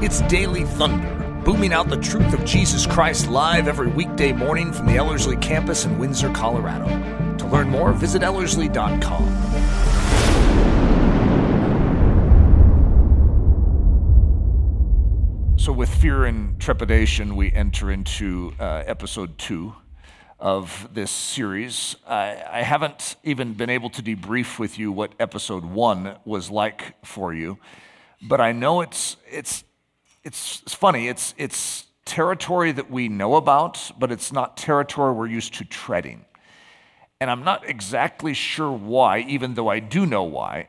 It's Daily Thunder, booming out the truth of Jesus Christ live every weekday morning from the Ellerslie campus in Windsor, Colorado. To learn more, visit ellerslie.com. So with fear and trepidation, we enter into episode 2 of this series. I haven't even been able to debrief with you what episode 1 was like for you, but I know it's funny. It's territory that we know about, but it's not territory we're used to treading. And I'm not exactly sure why, even though I do know why.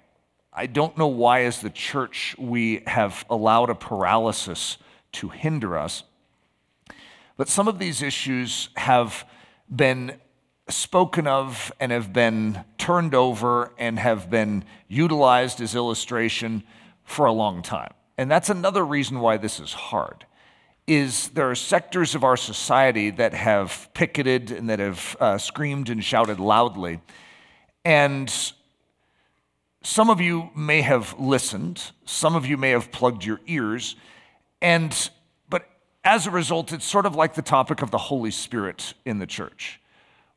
I don't know why, as the church, we have allowed a paralysis to hinder us. But some of these issues have been spoken of and have been turned over and have been utilized as illustration for a long time. And that's another reason why this is hard, is there are sectors of our society that have picketed and that have screamed and shouted loudly. And some of you may have listened, some of you may have plugged your ears, but as a result, it's sort of like the topic of the Holy Spirit in the church,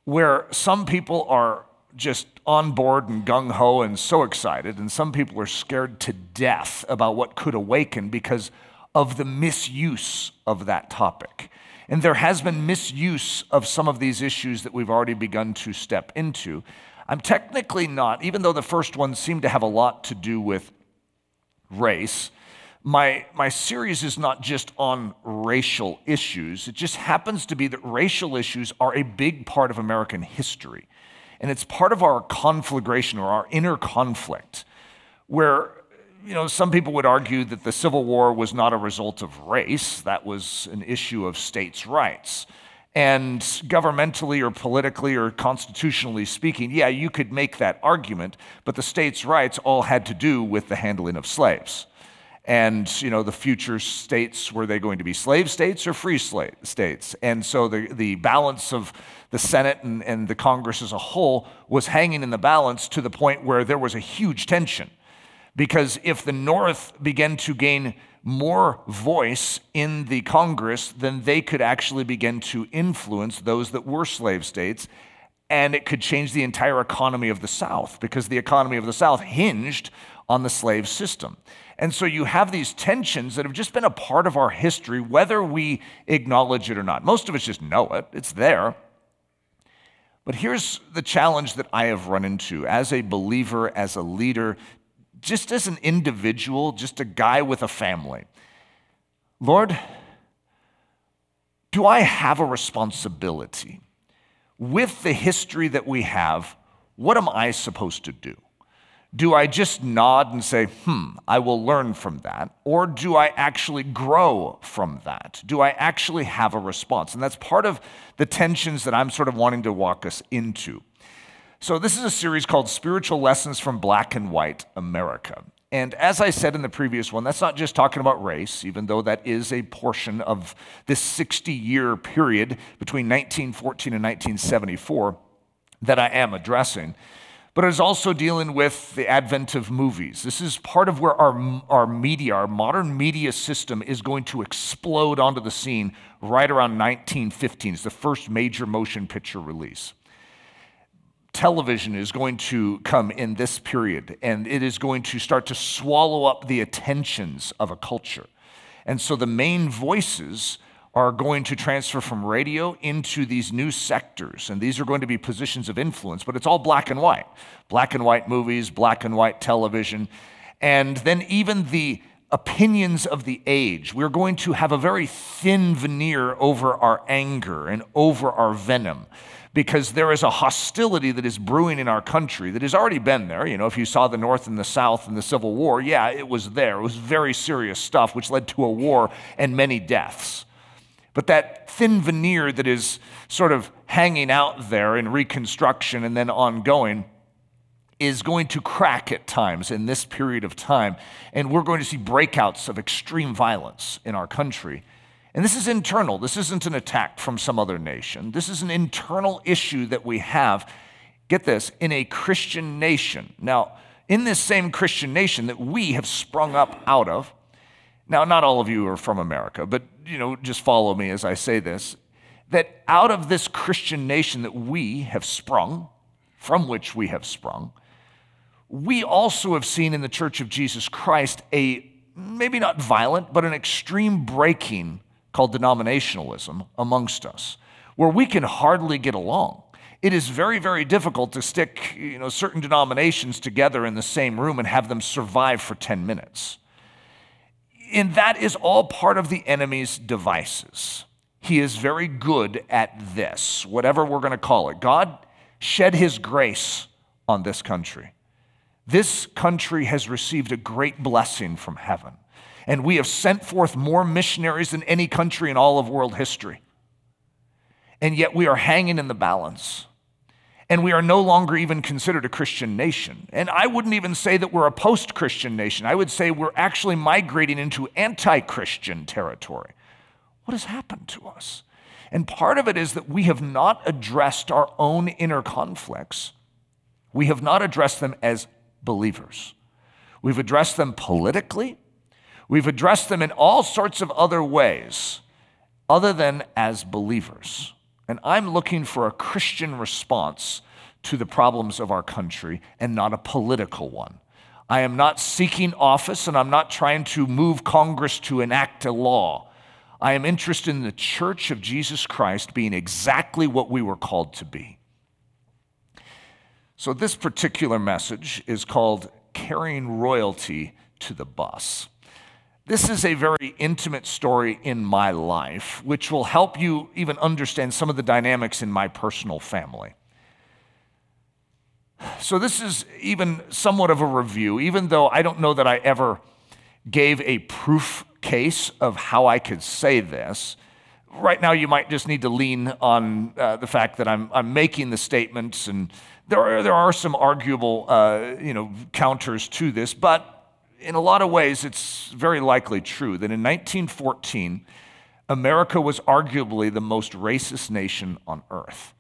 where some people are just on board and gung-ho and so excited, and some people are scared to death about what could awaken because of the misuse of that topic. And there has been misuse of some of these issues that we've already begun to step into. I'm technically not, even though the first one seemed to have a lot to do with race, my series is not just on racial issues. It just happens to be that racial issues are a big part of American history. And it's part of our conflagration or our inner conflict where, you know, some people would argue that the Civil War was not a result of race. That was an issue of states' rights. And governmentally or politically or constitutionally speaking, yeah, you could make that argument, but the states' rights all had to do with the handling of slaves. And, you know, the future states, were they going to be slave states or free states? And so the balance of the Senate and the Congress as a whole was hanging in the balance to the point where there was a huge tension. Because if the North began to gain more voice in the Congress, then they could actually begin to influence those that were slave states, and it could change the entire economy of the South, because the economy of the South hinged on the slave system. And so you have these tensions that have just been a part of our history, whether we acknowledge it or not. Most of us just know it. It's there. But here's the challenge that I have run into as a believer, as a leader, just as an individual, just a guy with a family. Lord, do I have a responsibility? With the history that we have, what am I supposed to do? Do I just nod and say, I will learn from that? Or do I actually grow from that? Do I actually have a response? And that's part of the tensions that I'm sort of wanting to walk us into. So this is a series called Spiritual Lessons from Black and White America. And as I said in the previous one, that's not just talking about race, even though that is a portion of this 60-year period between 1914 and 1974 that I am addressing, but it's also dealing with the advent of movies. This is part of where our media, our modern media system is going to explode onto the scene right around 1915. It's the first major motion picture release. Television is going to come in this period, and it is going to start to swallow up the attentions of a culture. And so the main voices are going to transfer from radio into these new sectors, and these are going to be positions of influence, but it's all black and white movies, black and white television, and then even the opinions of the age. We're going to have a very thin veneer over our anger and over our venom, because there is a hostility that is brewing in our country that has already been there. You know, if you saw the North and the South in the Civil War, yeah, it was there. It was very serious stuff, which led to a war and many deaths. But that thin veneer that is sort of hanging out there in Reconstruction and then ongoing is going to crack at times in this period of time, and we're going to see breakouts of extreme violence in our country. And this is internal. This isn't an attack from some other nation. This is an internal issue that we have, get this, in a Christian nation. Now, in this same Christian nation that we have sprung up out of, Now, not all of you are from America, but just follow me as I say this, that out of this Christian nation that we have sprung, from which we have sprung, we also have seen in the Church of Jesus Christ a, maybe not violent, but an extreme breaking called denominationalism amongst us, where we can hardly get along. It is very, very difficult to stick certain denominations together in the same room and have them survive for 10 minutes. And that is all part of the enemy's devices. He is very good at this, whatever we're going to call it. God shed his grace on this country. This country has received a great blessing from heaven, and we have sent forth more missionaries than any country in all of world history. And yet we are hanging in the balance. And we are no longer even considered a Christian nation. And I wouldn't even say that we're a post-Christian nation. I would say we're actually migrating into anti-Christian territory. What has happened to us? And part of it is that we have not addressed our own inner conflicts. We have not addressed them as believers. We've addressed them politically. We've addressed them in all sorts of other ways other than as believers. And I'm looking for a Christian response to the problems of our country and not a political one. I am not seeking office, and I'm not trying to move Congress to enact a law. I am interested in the Church of Jesus Christ being exactly what we were called to be. So this particular message is called Carrying Royalty to the Bus. This is a very intimate story in my life, which will help you even understand some of the dynamics in my personal family. So this is even somewhat of a review, even though I don't know that I ever gave a proof case of how I could say this. Right now, you might just need to lean on the fact that I'm making the statements, and there are some arguable counters to this, but in a lot of ways, it's very likely true that in 1914, America was arguably the most racist nation on earth,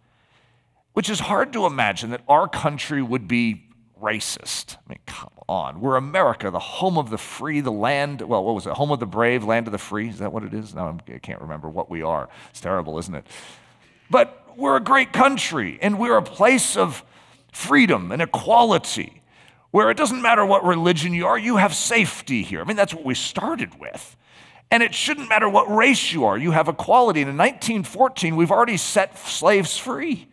which is hard to imagine that our country would be racist. I mean, come on. We're America, the home of the free, the land, well, what was it? Home of the brave, land of the free. Is that what it is? No, I can't remember what we are. It's terrible, isn't it? But we're a great country, and we're a place of freedom and equality, where it doesn't matter what religion you are, you have safety here. I mean, that's what we started with. And it shouldn't matter what race you are, you have equality. And in 1914, we've already set slaves free.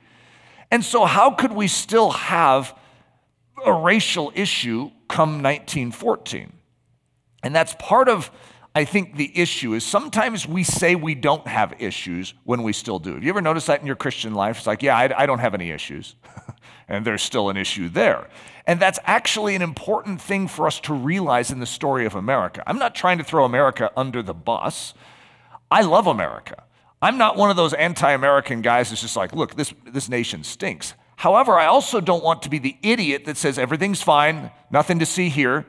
And so how could we still have a racial issue come 1914? And that's part of, I think, the issue is sometimes we say we don't have issues when we still do. Have you ever noticed that in your Christian life? It's like, yeah, I don't have any issues. And there's still an issue there. And that's actually an important thing for us to realize in the story of America. I'm not trying to throw America under the bus. I love America. I'm not one of those anti-American guys that's just like, look, this nation stinks. However, I also don't want to be the idiot that says everything's fine, nothing to see here.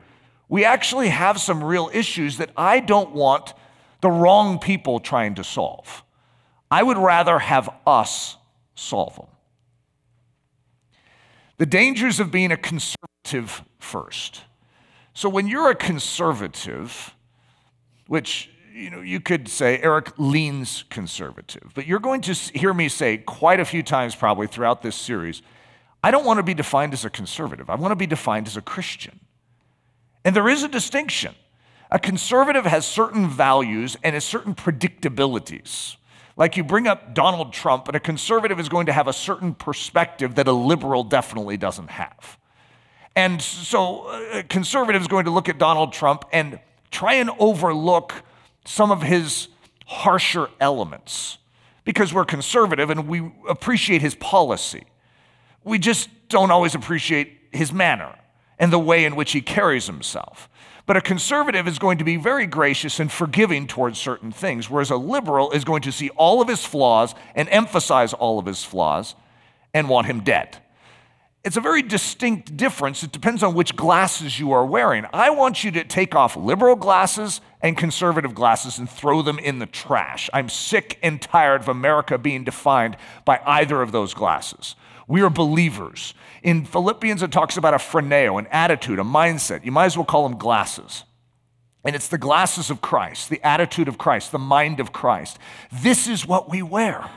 We actually have some real issues that I don't want the wrong people trying to solve. I would rather have us solve them. The dangers of being a conservative first. So when you're a conservative, which you could say Eric leans conservative, but you're going to hear me say quite a few times probably throughout this series, I don't want to be defined as a conservative. I want to be defined as a Christian. And there is a distinction. A conservative has certain values and has certain predictabilities. Like you bring up Donald Trump, and a conservative is going to have a certain perspective that a liberal definitely doesn't have. And so a conservative is going to look at Donald Trump and try and overlook some of his harsher elements because we're conservative and we appreciate his policy. We just don't always appreciate his manner and the way in which he carries himself. But a conservative is going to be very gracious and forgiving towards certain things, whereas a liberal is going to see all of his flaws and emphasize all of his flaws and want him dead. It's a very distinct difference. It depends on which glasses you are wearing. I want you to take off liberal glasses and conservative glasses and throw them in the trash. I'm sick and tired of America being defined by either of those glasses. We are believers. In Philippians, it talks about a phreneo, an attitude, a mindset. You might as well call them glasses. And it's the glasses of Christ, the attitude of Christ, the mind of Christ. This is what we wear.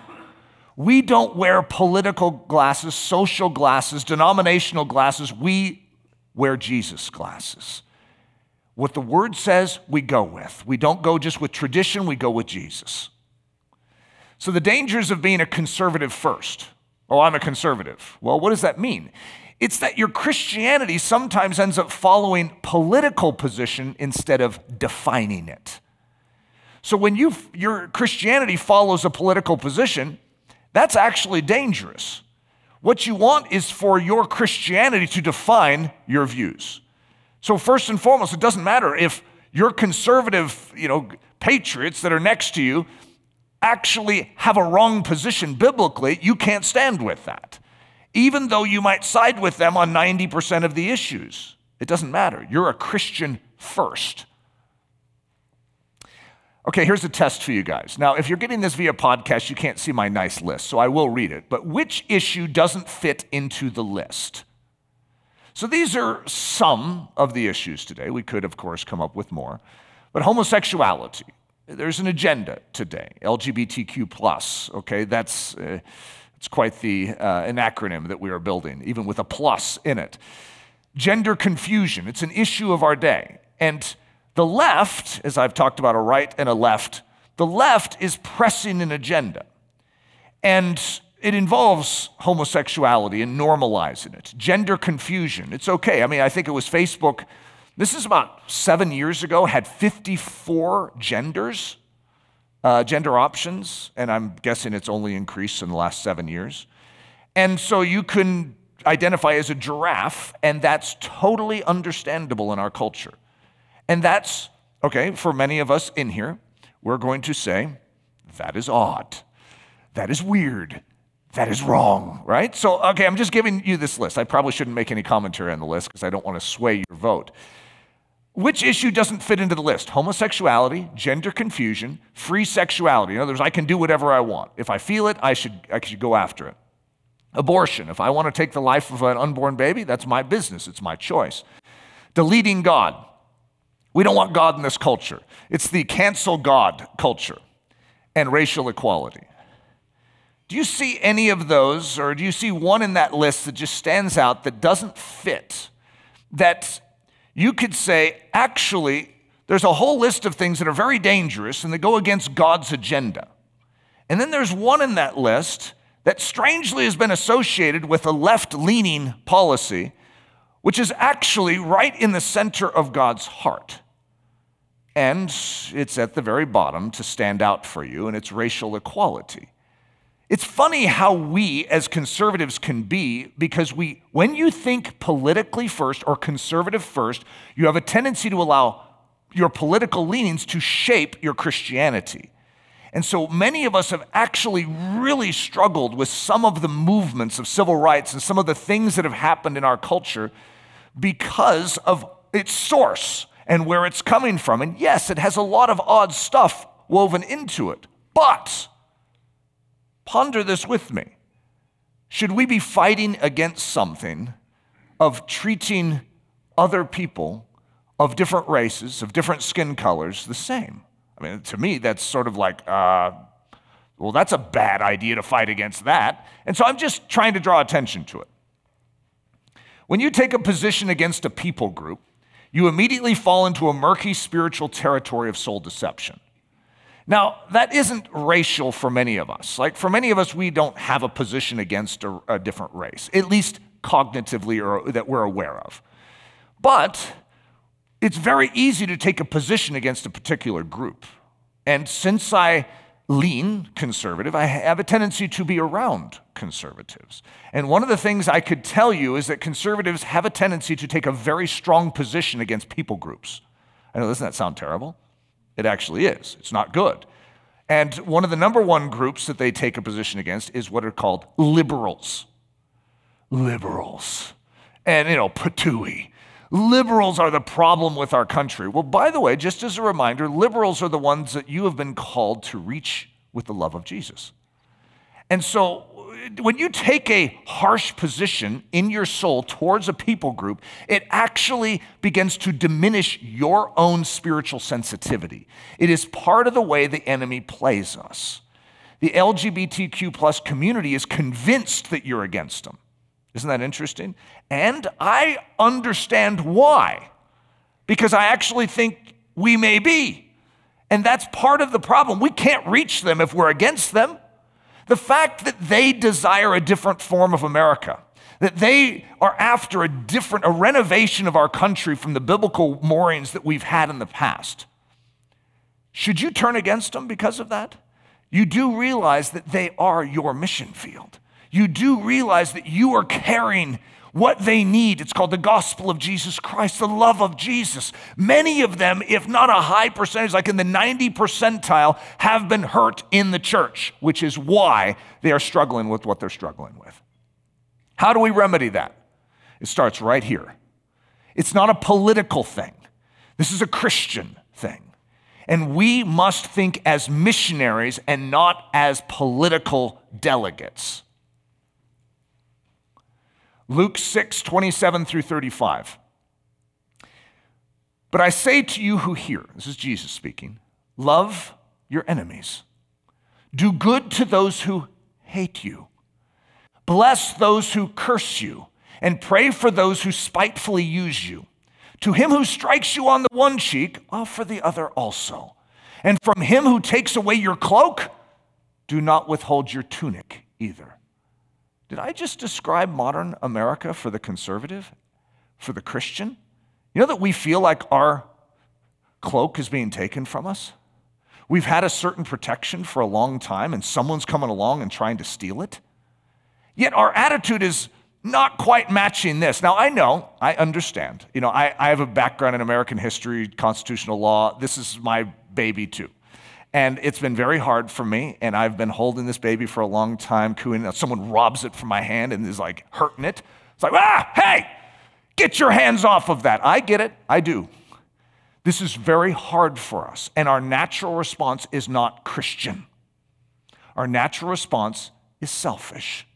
We don't wear political glasses, social glasses, denominational glasses. We wear Jesus glasses. What the word says, we go with. We don't go just with tradition, we go with Jesus. So the dangers of being a conservative first. Oh, I'm a conservative. Well, what does that mean? It's that your Christianity sometimes ends up following political position instead of defining it. So when your Christianity follows a political position, that's actually dangerous. What you want is for your Christianity to define your views. So first and foremost, it doesn't matter if your conservative, patriots that are next to you actually have a wrong position biblically, you can't stand with that. Even though you might side with them on 90% of the issues, it doesn't matter. You're a Christian first. Okay, here's a test for you guys. Now, if you're getting this via podcast, you can't see my nice list, so I will read it. But which issue doesn't fit into the list? So these are some of the issues today. We could, of course, come up with more. But homosexuality, there's an agenda today. LGBTQ+, okay, that's... It's quite an acronym that we are building, even with a plus in it. Gender confusion, it's an issue of our day. And the left, as I've talked about a right and a left, the left is pressing an agenda. And it involves homosexuality and normalizing it. Gender confusion, it's okay. I mean, I think it was Facebook, this is about 7 years ago, had 54 genders. Gender options, and I'm guessing it's only increased in the last 7 years. And so you can identify as a giraffe, and that's totally understandable in our culture. And that's, okay, for many of us in here, we're going to say, that is odd, that is weird, that is wrong, right? So, okay, I'm just giving you this list. I probably shouldn't make any commentary on the list because I don't want to sway your vote. Which issue doesn't fit into the list? Homosexuality, gender confusion, free sexuality. In other words, I can do whatever I want. If I feel it, I should go after it. Abortion. If I want to take the life of an unborn baby, that's my business. It's my choice. Deleting God. We don't want God in this culture. It's the cancel God culture and racial equality. Do you see any of those, or do you see one in that list that just stands out that doesn't fit, that you could say, actually, there's a whole list of things that are very dangerous and they go against God's agenda. And then there's one in that list that strangely has been associated with a left-leaning policy, which is actually right in the center of God's heart. And it's at the very bottom to stand out for you, and it's racial equality. It's funny how we as conservatives can be, because when you think politically first or conservative first, you have a tendency to allow your political leanings to shape your Christianity. And so many of us have actually really struggled with some of the movements of civil rights and some of the things that have happened in our culture because of its source and where it's coming from. And yes, it has a lot of odd stuff woven into it, but ponder this with me. Should we be fighting against something of treating other people of different races, of different skin colors, the same? I mean, to me, that's sort of like, well, that's a bad idea to fight against that. And so I'm just trying to draw attention to it. When you take a position against a people group, you immediately fall into a murky spiritual territory of soul deception. Now, that isn't racial for many of us. Like, for many of us, we don't have a position against a different race, at least cognitively or that we're aware of. But it's very easy to take a position against a particular group. And since I lean conservative, I have a tendency to be around conservatives. And one of the things I could tell you is that conservatives have a tendency to take a very strong position against people groups. I know, doesn't that sound terrible? It actually is. It's not good. And one of the number one groups that they take a position against is what are called liberals. Liberals. And, patooey. Liberals are the problem with our country. Well, by the way, just as a reminder, liberals are the ones that you have been called to reach with the love of Jesus. And so when you take a harsh position in your soul towards a people group, it actually begins to diminish your own spiritual sensitivity. It is part of the way the enemy plays us. The LGBTQ plus community is convinced that you're against them. Isn't that interesting? And I understand why, because I actually think we may be. And that's part of the problem. We can't reach them if we're against them. The fact that they desire a different form of America, that they are after a renovation of our country from the biblical moorings that we've had in the past. Should you turn against them because of that? You do realize that they are your mission field. You do realize that you are carrying what they need. It's called the gospel of Jesus Christ, the love of Jesus. Many of them, if not a high percentage, like in the 90 percentile, have been hurt in the church, which is why they are struggling with what they're struggling with. How do we remedy that? It starts right here. It's not a political thing. This is a Christian thing. And we must think as missionaries and not as political delegates. Luke 6, 27 through 35. But I say to you who hear, this is Jesus speaking, love your enemies. Do good to those who hate you. Bless those who curse you, and pray for those who spitefully use you. To him who strikes you on the one cheek, offer the other also. And from him who takes away your cloak, do not withhold your tunic either. Did I just describe modern America for the conservative, for the Christian? You know that we feel like our cloak is being taken from us? We've had a certain protection for a long time, and someone's coming along and trying to steal it. Yet our attitude is not quite matching this. Now, I know, I understand. You know, I have a background in American history, constitutional law. This is my baby too. And it's been very hard for me, and I've been holding this baby for a long time, cooing. Someone robs it from my hand and is like hurting it. It's like, hey, get your hands off of that. I get it, I do. This is very hard for us, and our natural response is not Christian. Our natural response is selfish.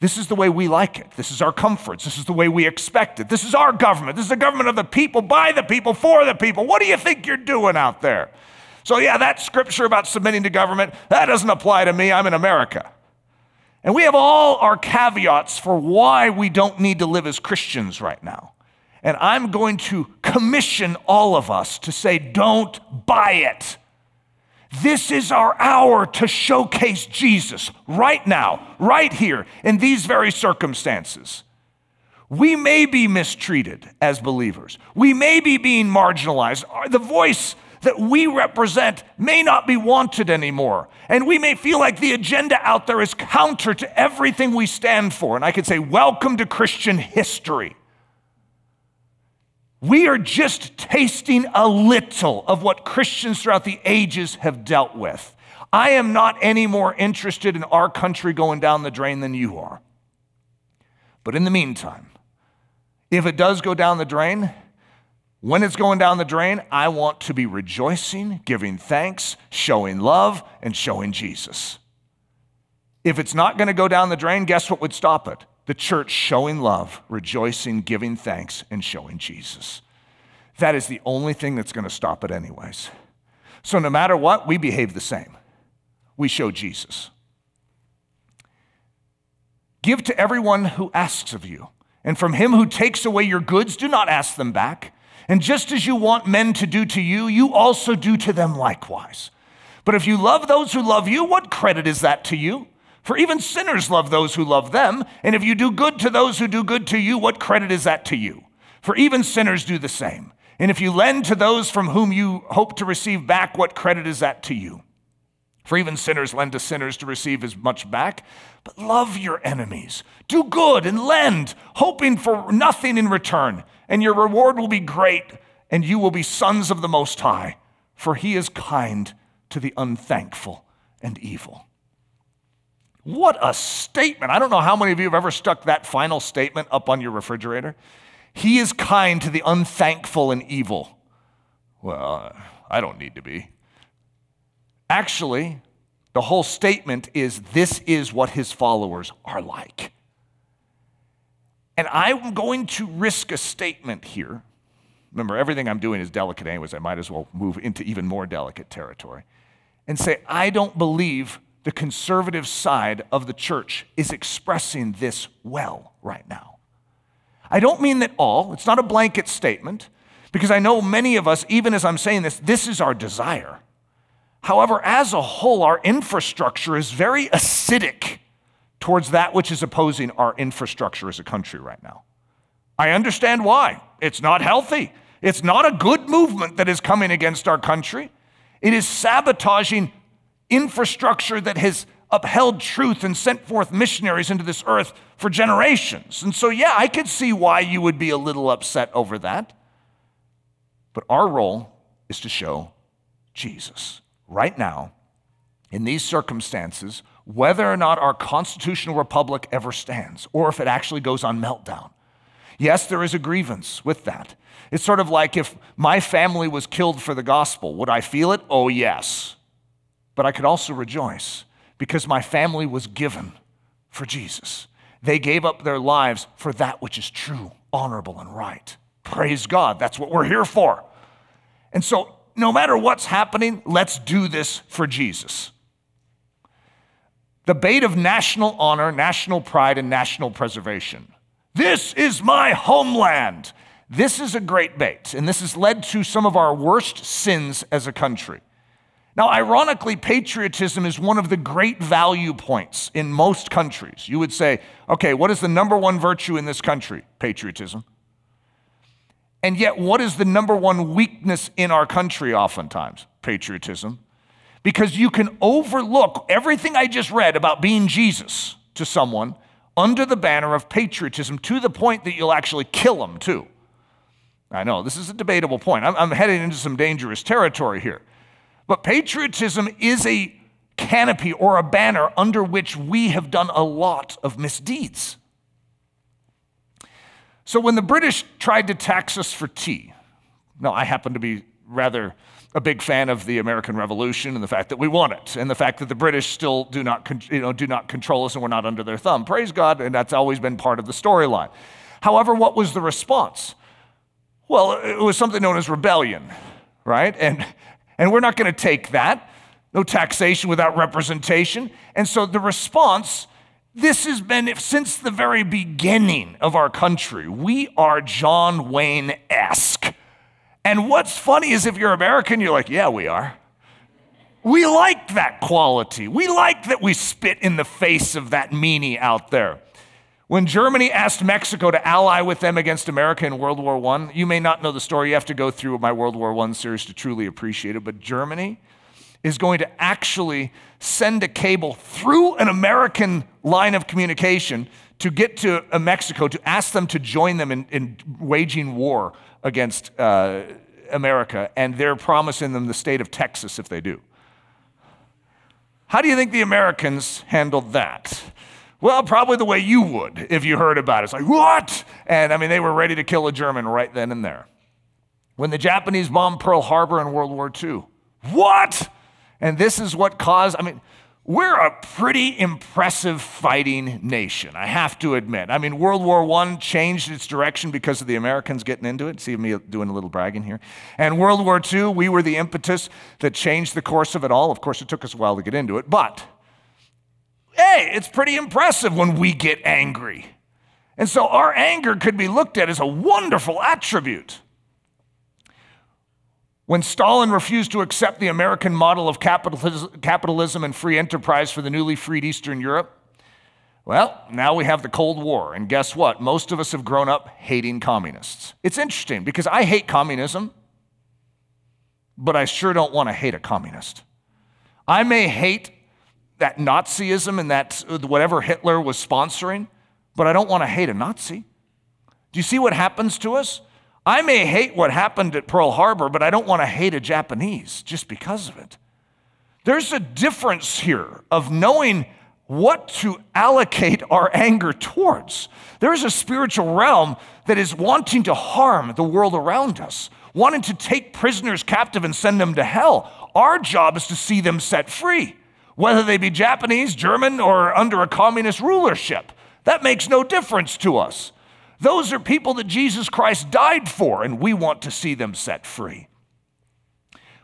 This is the way we like it. This is our comforts. This is the way we expect it. This is our government. This is the government of the people, by the people, for the people. What do you think you're doing out there? So yeah, that scripture about submitting to government, that doesn't apply to me. I'm in America. And we have all our caveats for why we don't need to live as Christians right now. And I'm going to commission all of us to say, don't buy it. This is our hour to showcase Jesus right now, right here, in these very circumstances. We may be mistreated as believers. We may be being marginalized. The voice that we represent may not be wanted anymore. And we may feel like the agenda out there is counter to everything we stand for. And I could say, welcome to Christian history. We are just tasting a little of what Christians throughout the ages have dealt with. I am not any more interested in our country going down the drain than you are. But in the meantime, if it does go down the drain, when it's going down the drain, I want to be rejoicing, giving thanks, showing love, and showing Jesus. If it's not going to go down the drain, guess what would stop it? The church showing love, rejoicing, giving thanks, and showing Jesus. That is the only thing that's going to stop it anyways. So no matter what, we behave the same. We show Jesus. Give to everyone who asks of you, and from him who takes away your goods, do not ask them back. And just as you want men to do to you, you also do to them likewise. But if you love those who love you, what credit is that to you? For even sinners love those who love them. And if you do good to those who do good to you, what credit is that to you? For even sinners do the same. And if you lend to those from whom you hope to receive back, what credit is that to you? For even sinners lend to sinners to receive as much back. But love your enemies. Do good and lend, hoping for nothing in return. And your reward will be great, and you will be sons of the Most High, for he is kind to the unthankful and evil. What a statement. I don't know how many of you have ever stuck that final statement up on your refrigerator. He is kind to the unthankful and evil. Well, I don't need to be. Actually, The whole statement is, this is what his followers are like. And I'm going to risk a statement here. Remember, everything I'm doing is delicate anyways. I might as well move into even more delicate territory and say, I don't believe the conservative side of the church is expressing this well right now. I don't mean that all. It's not a blanket statement, because I know many of us, even as I'm saying this, this is our desire. However, as a whole, our infrastructure is very acidic towards that which is opposing our infrastructure as a country right now. I understand why. It's not healthy. It's not a good movement that is coming against our country. It is sabotaging infrastructure that has upheld truth and sent forth missionaries into this earth for generations. And so, yeah, I could see why you would be a little upset over that. But our role is to show Jesus. Right now, in these circumstances, whether or not our constitutional republic ever stands, or if it actually goes on meltdown. Yes, there is a grievance with that. It's sort of like, if my family was killed for the gospel, would I feel it? Oh, yes. But I could also rejoice, because my family was given for Jesus. They gave up their lives for that which is true, honorable, and right. Praise God. That's what we're here for. And so, no matter what's happening, let's do this for Jesus. The bait of national honor, national pride, and national preservation. This is my homeland. This is a great bait, and this has led to some of our worst sins as a country. Now, ironically, patriotism is one of the great value points in most countries. You would say, okay, what is the number one virtue in this country? Patriotism. And yet, what is the number one weakness in our country oftentimes? Patriotism. Because you can overlook everything I just read about being Jesus to someone under the banner of patriotism, to the point that you'll actually kill them too. I know, this is a debatable point. I'm heading into some dangerous territory here. But patriotism is a canopy or a banner under which we have done a lot of misdeeds. So when the British tried to tax us for tea, now I happen to be rather a big fan of the American Revolution and the fact that we won it, and the fact that the British still do not control us and we're not under their thumb. Praise God, and that's always been part of the storyline. However, what was the response? Well, it was something known as rebellion, right? And we're not going to take that. No taxation without representation. And so the response, this has been since the very beginning of our country. We are John Wayne-esque. And what's funny is, if you're American, you're like, yeah, we are. We like that quality. We like that we spit in the face of that meanie out there. When Germany asked Mexico to ally with them against America in World War I, you may not know the story. You have to go through my World War I series to truly appreciate it. But Germany is going to actually send a cable through an American line of communication to get to Mexico, to ask them to join them in waging war against America, and they're promising them the state of Texas if they do. How do you think the Americans handled that? Well, probably the way you would if you heard about it. It's like, what? And I mean, they were ready to kill a German right then and there. When the Japanese bombed Pearl Harbor in World War II, what? And this is what caused, I mean, we're a pretty impressive fighting nation, I have to admit. I mean, World War I changed its direction because of the Americans getting into it. See me doing a little bragging here. And World War II, we were the impetus that changed the course of it all. Of course, it took us a while to get into it, but hey, it's pretty impressive when we get angry. And so our anger could be looked at as a wonderful attribute. When Stalin refused to accept the American model of capitalism and free enterprise for the newly freed Eastern Europe, well, now we have the Cold War. And guess what? Most of us have grown up hating communists. It's interesting, because I hate communism, but I sure don't want to hate a communist. I may hate that Nazism and that whatever Hitler was sponsoring, but I don't want to hate a Nazi. Do you see what happens to us? I may hate what happened at Pearl Harbor, but I don't want to hate a Japanese just because of it. There's a difference here of knowing what to allocate our anger towards. There is a spiritual realm that is wanting to harm the world around us, wanting to take prisoners captive and send them to hell. Our job is to see them set free. whether they be Japanese, German, or under a communist rulership. That makes no difference to us. Those are people that Jesus Christ died for, and we want to see them set free.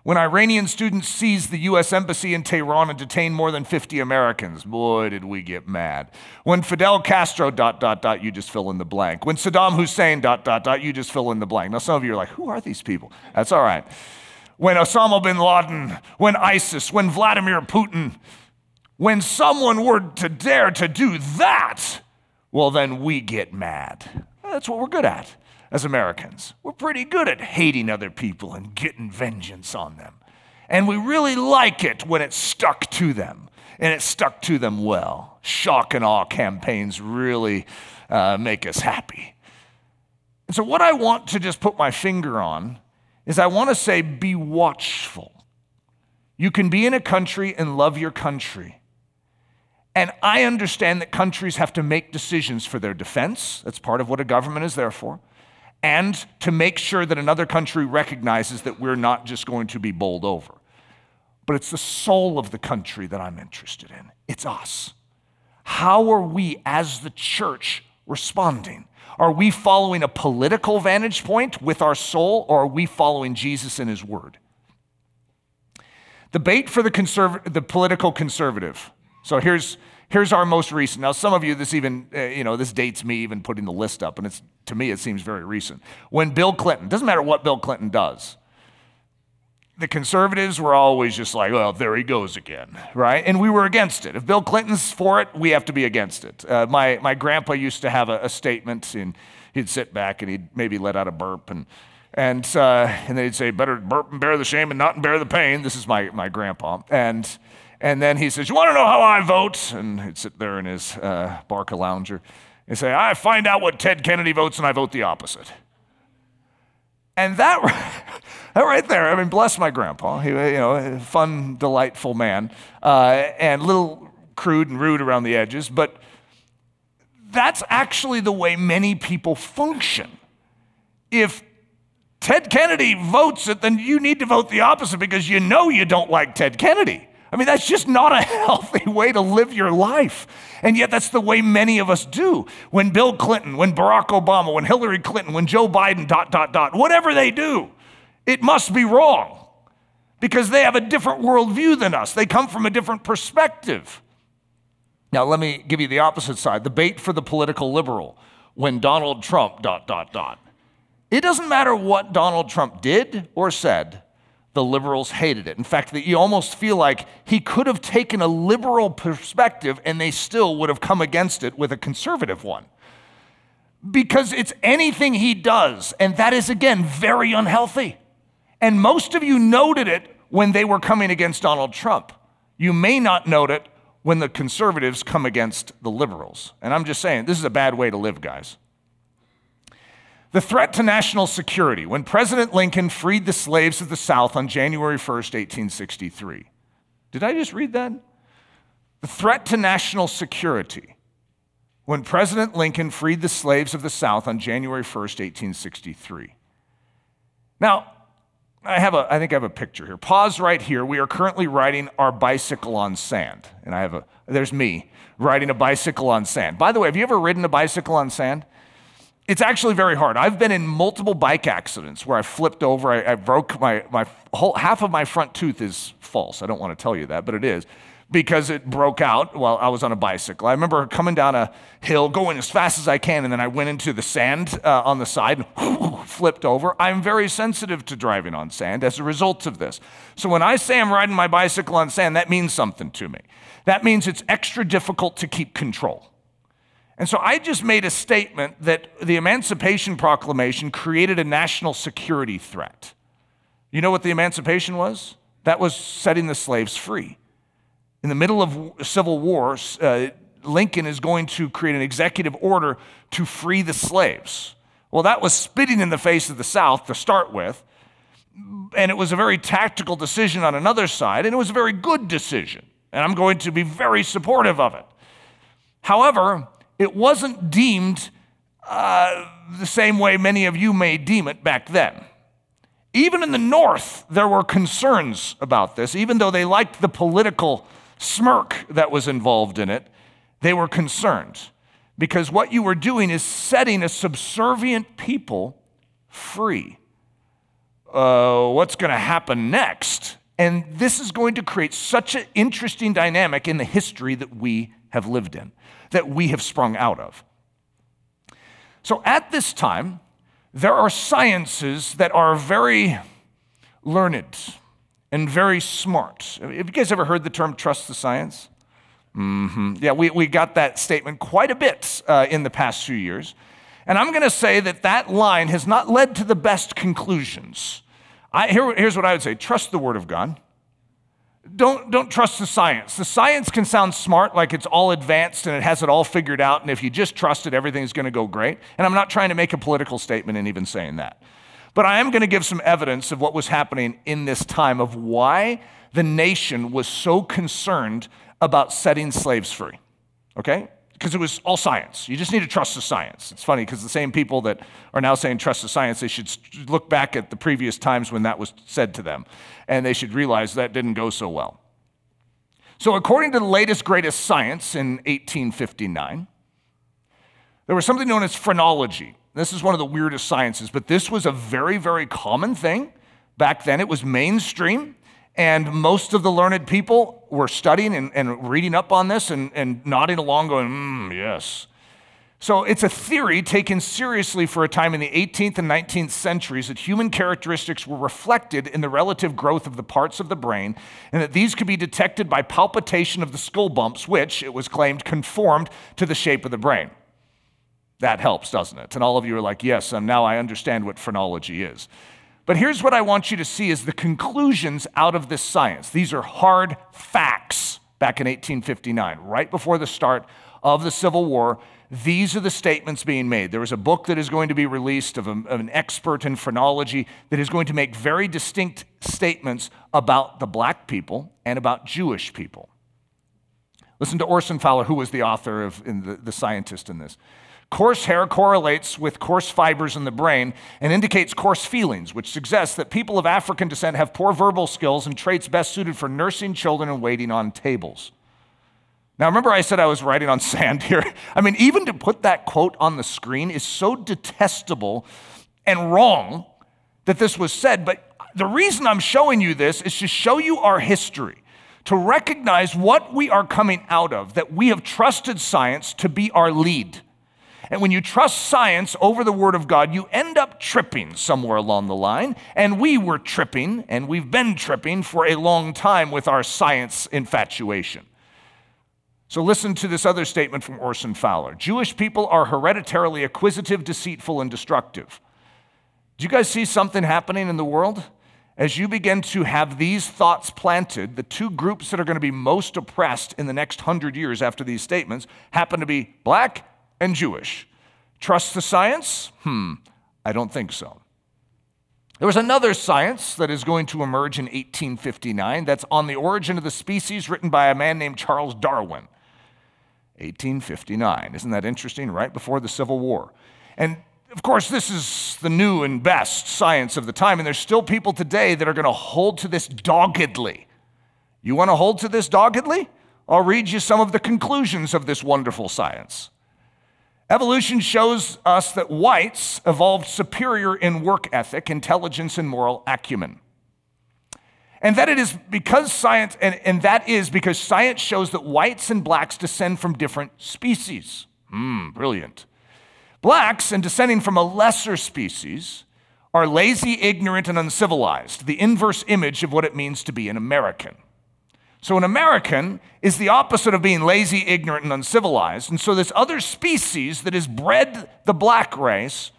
When Iranian students seized the U.S. Embassy in Tehran and detained more than 50 Americans, boy, did we get mad. When Fidel Castro, you just fill in the blank. When Saddam Hussein, you just fill in the blank. Now, some of you are like, who are these people? That's all right. When Osama bin Laden, when ISIS, when Vladimir Putin, when someone were to dare to do that, well, then we get mad. That's what we're good at as Americans. We're pretty good at hating other people and getting vengeance on them. And we really like it when it's stuck to them, and it stuck to them well. Shock and awe campaigns really make us happy. And so what I want to just put my finger on is I want to say, be watchful. You can be in a country and love your country. And I understand that countries have to make decisions for their defense. That's part of what a government is there for. And to make sure that another country recognizes that we're not just going to be bowled over. But it's the soul of the country that I'm interested in. It's us. How are we as the church responding? Are we following a political vantage point with our soul, or are we following Jesus and his word? The bait for the political conservative. So here's our most recent. Now, some of you, this even, this dates me even putting the list up, and it's, to me, it seems very recent. When Bill Clinton, doesn't matter what Bill Clinton does, the conservatives were always just like, well, there he goes again, right? And we were against it. If Bill Clinton's for it, we have to be against it. My grandpa used to have a statement, and he'd sit back and he'd maybe let out a burp, and they'd say, better burp and bear the shame and not and bear the pain. This is my grandpa. And then he says, you want to know how I vote? And he'd sit there in his Barca lounger and say, I find out what Ted Kennedy votes and I vote the opposite. And that right there, I mean, bless my grandpa. He, a fun, delightful man, and a little crude and rude around the edges, but that's actually the way many people function. If Ted Kennedy votes it, then you need to vote the opposite because you know you don't like Ted Kennedy. I mean, that's just not a healthy way to live your life. And yet that's the way many of us do. When Bill Clinton, when Barack Obama, when Hillary Clinton, when Joe Biden, whatever they do, it must be wrong because they have a different worldview than us. They come from a different perspective. Now, let me give you the opposite side, the bait for the political liberal. When Donald Trump, It doesn't matter what Donald Trump did or said. The liberals hated it. In fact, that you almost feel like he could have taken a liberal perspective and they still would have come against it with a conservative one. Because it's anything he does, and that is, again, very unhealthy. And most of you noted it when they were coming against Donald Trump. You may not note it when the conservatives come against the liberals. And I'm just saying, this is a bad way to live, guys. The threat to national security, when President Lincoln freed the slaves of the South on January 1st, 1863. Did I just read that? The threat to national security, when President Lincoln freed the slaves of the South on January 1st, 1863. Now, I think I have a picture here. Pause right here. We are currently riding our bicycle on sand. And there's me riding a bicycle on sand. By the way, have you ever ridden a bicycle on sand? It's actually very hard. I've been in multiple bike accidents where I flipped over. I broke my whole, half of my front tooth is false. I don't want to tell you that, but it is because it broke out while I was on a bicycle. I remember coming down a hill, going as fast as I can, and then I went into the sand on the side and flipped over. I'm very sensitive to driving on sand as a result of this. So when I say I'm riding my bicycle on sand, that means something to me. That means it's extra difficult to keep control. And so I just made a statement that the Emancipation Proclamation created a national security threat. You know what the emancipation was? That was setting the slaves free. In the middle of Civil War, Lincoln is going to create an executive order to free the slaves. Well, that was spitting in the face of the South to start with, and it was a very tactical decision on another side, and it was a very good decision, and I'm going to be very supportive of it. However, it wasn't deemed the same way many of you may deem it back then. Even in the North, there were concerns about this, even though they liked the political smirk that was involved in it, they were concerned. Because what you were doing is setting a subservient people free. What's going to happen next? And this is going to create such an interesting dynamic in the history that we have lived in, that we have sprung out of. So at this time, there are sciences that are very learned and very smart. Have you guys ever heard the term trust the science? Mm-hmm. Yeah, we got that statement quite a bit in the past few years. And I'm going to say that that line has not led to the best conclusions. Here's what I would say. Trust the Word of God. Don't trust the science. The science can sound smart, like it's all advanced and it has it all figured out, and if you just trust it, everything's going to go great. And I'm not trying to make a political statement in even saying that. But I am going to give some evidence of what was happening in this time of why the nation was so concerned about setting slaves free, okay? Because it was all science. You just need to trust the science. It's funny because the same people that are now saying trust the science, they should look back at the previous times when that was said to them, and they should realize that didn't go so well. So according to the latest, greatest science in 1859, there was something known as phrenology. This is one of the weirdest sciences, but this was a very, very common thing. Back then it was mainstream. And most of the learned people were studying and reading up on this and nodding along going, yes. So it's a theory taken seriously for a time in the 18th and 19th centuries that human characteristics were reflected in the relative growth of the parts of the brain and that these could be detected by palpitation of the skull bumps, which, it was claimed, conformed to the shape of the brain. That helps, doesn't it? And all of you are like, yes, and now I understand what phrenology is. But here's what I want you to see is the conclusions out of this science. These are hard facts back in 1859, right before the start of the Civil War. These are the statements being made. There is a book that is going to be released of an expert in phrenology that is going to make very distinct statements about the black people and about Jewish people. Listen to Orson Fowler, who was the author of and the scientist in this. Coarse hair correlates with coarse fibers in the brain and indicates coarse feelings, which suggests that people of African descent have poor verbal skills and traits best suited for nursing children and waiting on tables. Now, remember I said I was writing on sand here. I mean, even to put that quote on the screen is so detestable and wrong that this was said. But the reason I'm showing you this is to show you our history, to recognize what we are coming out of, that we have trusted science to be our lead. And when you trust science over the Word of God, you end up tripping somewhere along the line. And we were tripping, and we've been tripping for a long time with our science infatuation. So listen to this other statement from Orson Fowler. Jewish people are hereditarily acquisitive, deceitful, and destructive. Do you guys see something happening in the world? As you begin to have these thoughts planted, the two groups that are going to be most oppressed in the next 100 years after these statements happen to be black and Jewish. Trust the science? I don't think so. There was another science that is going to emerge in 1859 that's On the Origin of the Species, written by a man named Charles Darwin. 1859. Isn't that interesting? Right before the Civil War. And of course, this is the new and best science of the time, and there's still people today that are going to hold to this doggedly. You want to hold to this doggedly? I'll read you some of the conclusions of this wonderful science. Evolution shows us that whites evolved superior in work ethic, intelligence, and moral acumen. And that it is because science, and that is because science shows that whites and blacks descend from different species. Brilliant. Blacks, and descending from a lesser species, are lazy, ignorant, and uncivilized, the inverse image of what it means to be an American. So an American is the opposite of being lazy, ignorant, and uncivilized. And so this other species that has bred the black race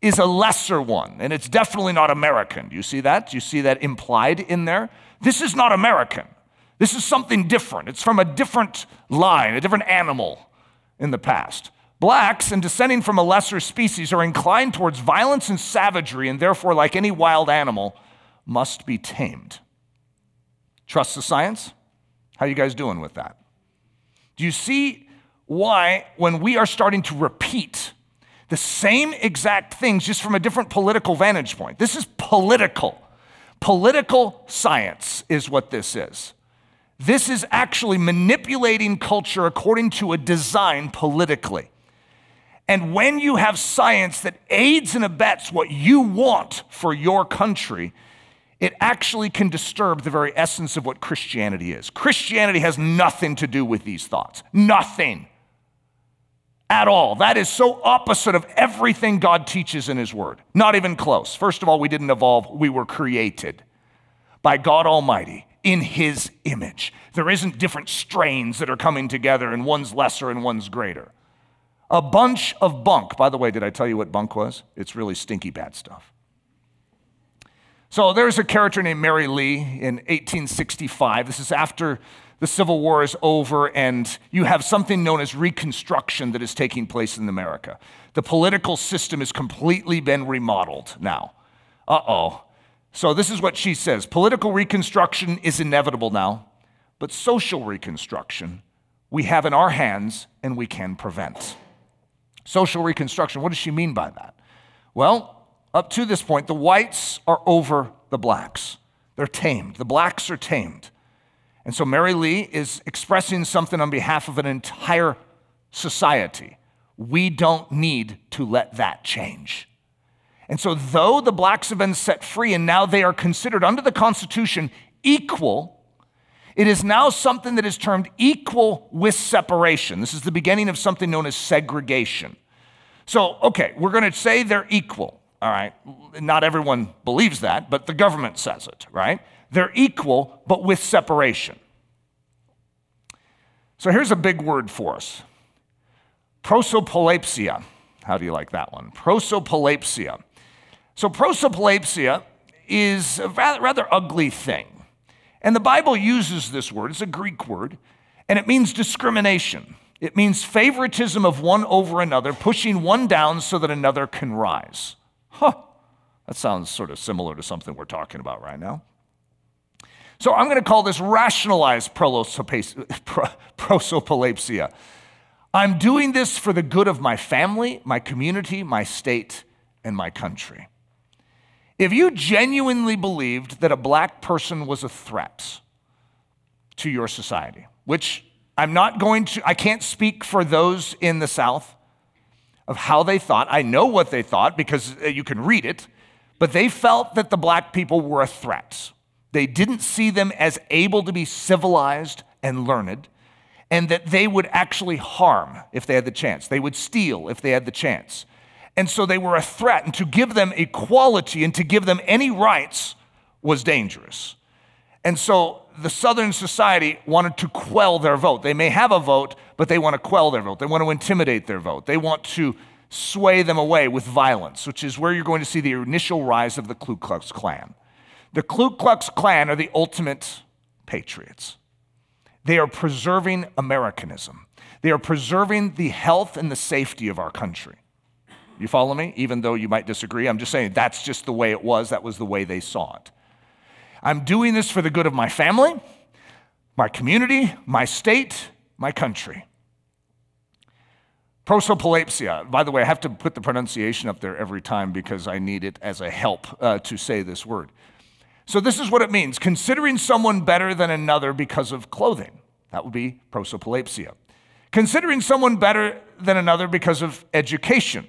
is a lesser one, and it's definitely not American. You see that? You see that implied in there? This is not American. This is something different. It's from a different line, a different animal in the past. Blacks, and descending from a lesser species, are inclined towards violence and savagery, and therefore, like any wild animal, must be tamed. Trust the science? How you guys doing with that? Do you see why when we are starting to repeat the same exact things just from a different political vantage point? This is political. Political science is what this is. This is actually manipulating culture according to a design politically. And when you have science that aids and abets what you want for your country, it actually can disturb the very essence of what Christianity is. Christianity has nothing to do with these thoughts. Nothing. At all. That is so opposite of everything God teaches in His Word. Not even close. First of all, we didn't evolve. We were created by God Almighty in His image. There isn't different strains that are coming together and one's lesser and one's greater. A bunch of bunk. By the way, did I tell you what bunk was? It's really stinky bad stuff. So there's a character named Mary Lee in 1865. This is after the Civil War is over, and you have something known as Reconstruction that is taking place in America. The political system has completely been remodeled now. Uh-oh. So this is what she says. Political reconstruction is inevitable now, but social reconstruction we have in our hands and we can prevent. Social reconstruction, what does she mean by that? Well, up to this point, the whites are over the blacks. They're tamed. The blacks are tamed. And so Mary Lee is expressing something on behalf of an entire society. We don't need to let that change. And so though the blacks have been set free and now they are considered under the Constitution equal, it is now something that is termed equal with separation. This is the beginning of something known as segregation. So, okay, we're going to say they're equal. All right, not everyone believes that, but the government says it, right? They're equal, but with separation. So here's a big word for us. Prosōpolēpsia. How do you like that one? Prosōpolēpsia. So prosōpolēpsia is a rather ugly thing. And the Bible uses this word. It's a Greek word, and it means discrimination. It means favoritism of one over another, pushing one down so that another can rise. Huh. That sounds sort of similar to something we're talking about right now. So I'm going to call this rationalized prosōpolēpsia. I'm doing this for the good of my family, my community, my state, and my country. If you genuinely believed that a black person was a threat to your society, which I can't speak for those in the South of how they thought. I know what they thought because you can read it, but they felt that the black people were a threat. They didn't see them as able to be civilized and learned, and that they would actually harm if they had the chance. They would steal if they had the chance. And so they were a threat, and to give them equality and to give them any rights was dangerous. And so the Southern society wanted to quell their vote. They may have a vote, but they want to quell their vote. They want to intimidate their vote. They want to sway them away with violence, which is where you're going to see the initial rise of the Ku Klux Klan. The Ku Klux Klan are the ultimate patriots. They are preserving Americanism. They are preserving the health and the safety of our country. You follow me? Even though you might disagree, I'm just saying that's just the way it was. That was the way they saw it. I'm doing this for the good of my family, my community, my state, my country. Prosōpolēpsia. By the way, I have to put the pronunciation up there every time because I need it as a help to say this word. So this is what it means. Considering someone better than another because of clothing. That would be prosōpolēpsia. Considering someone better than another because of education.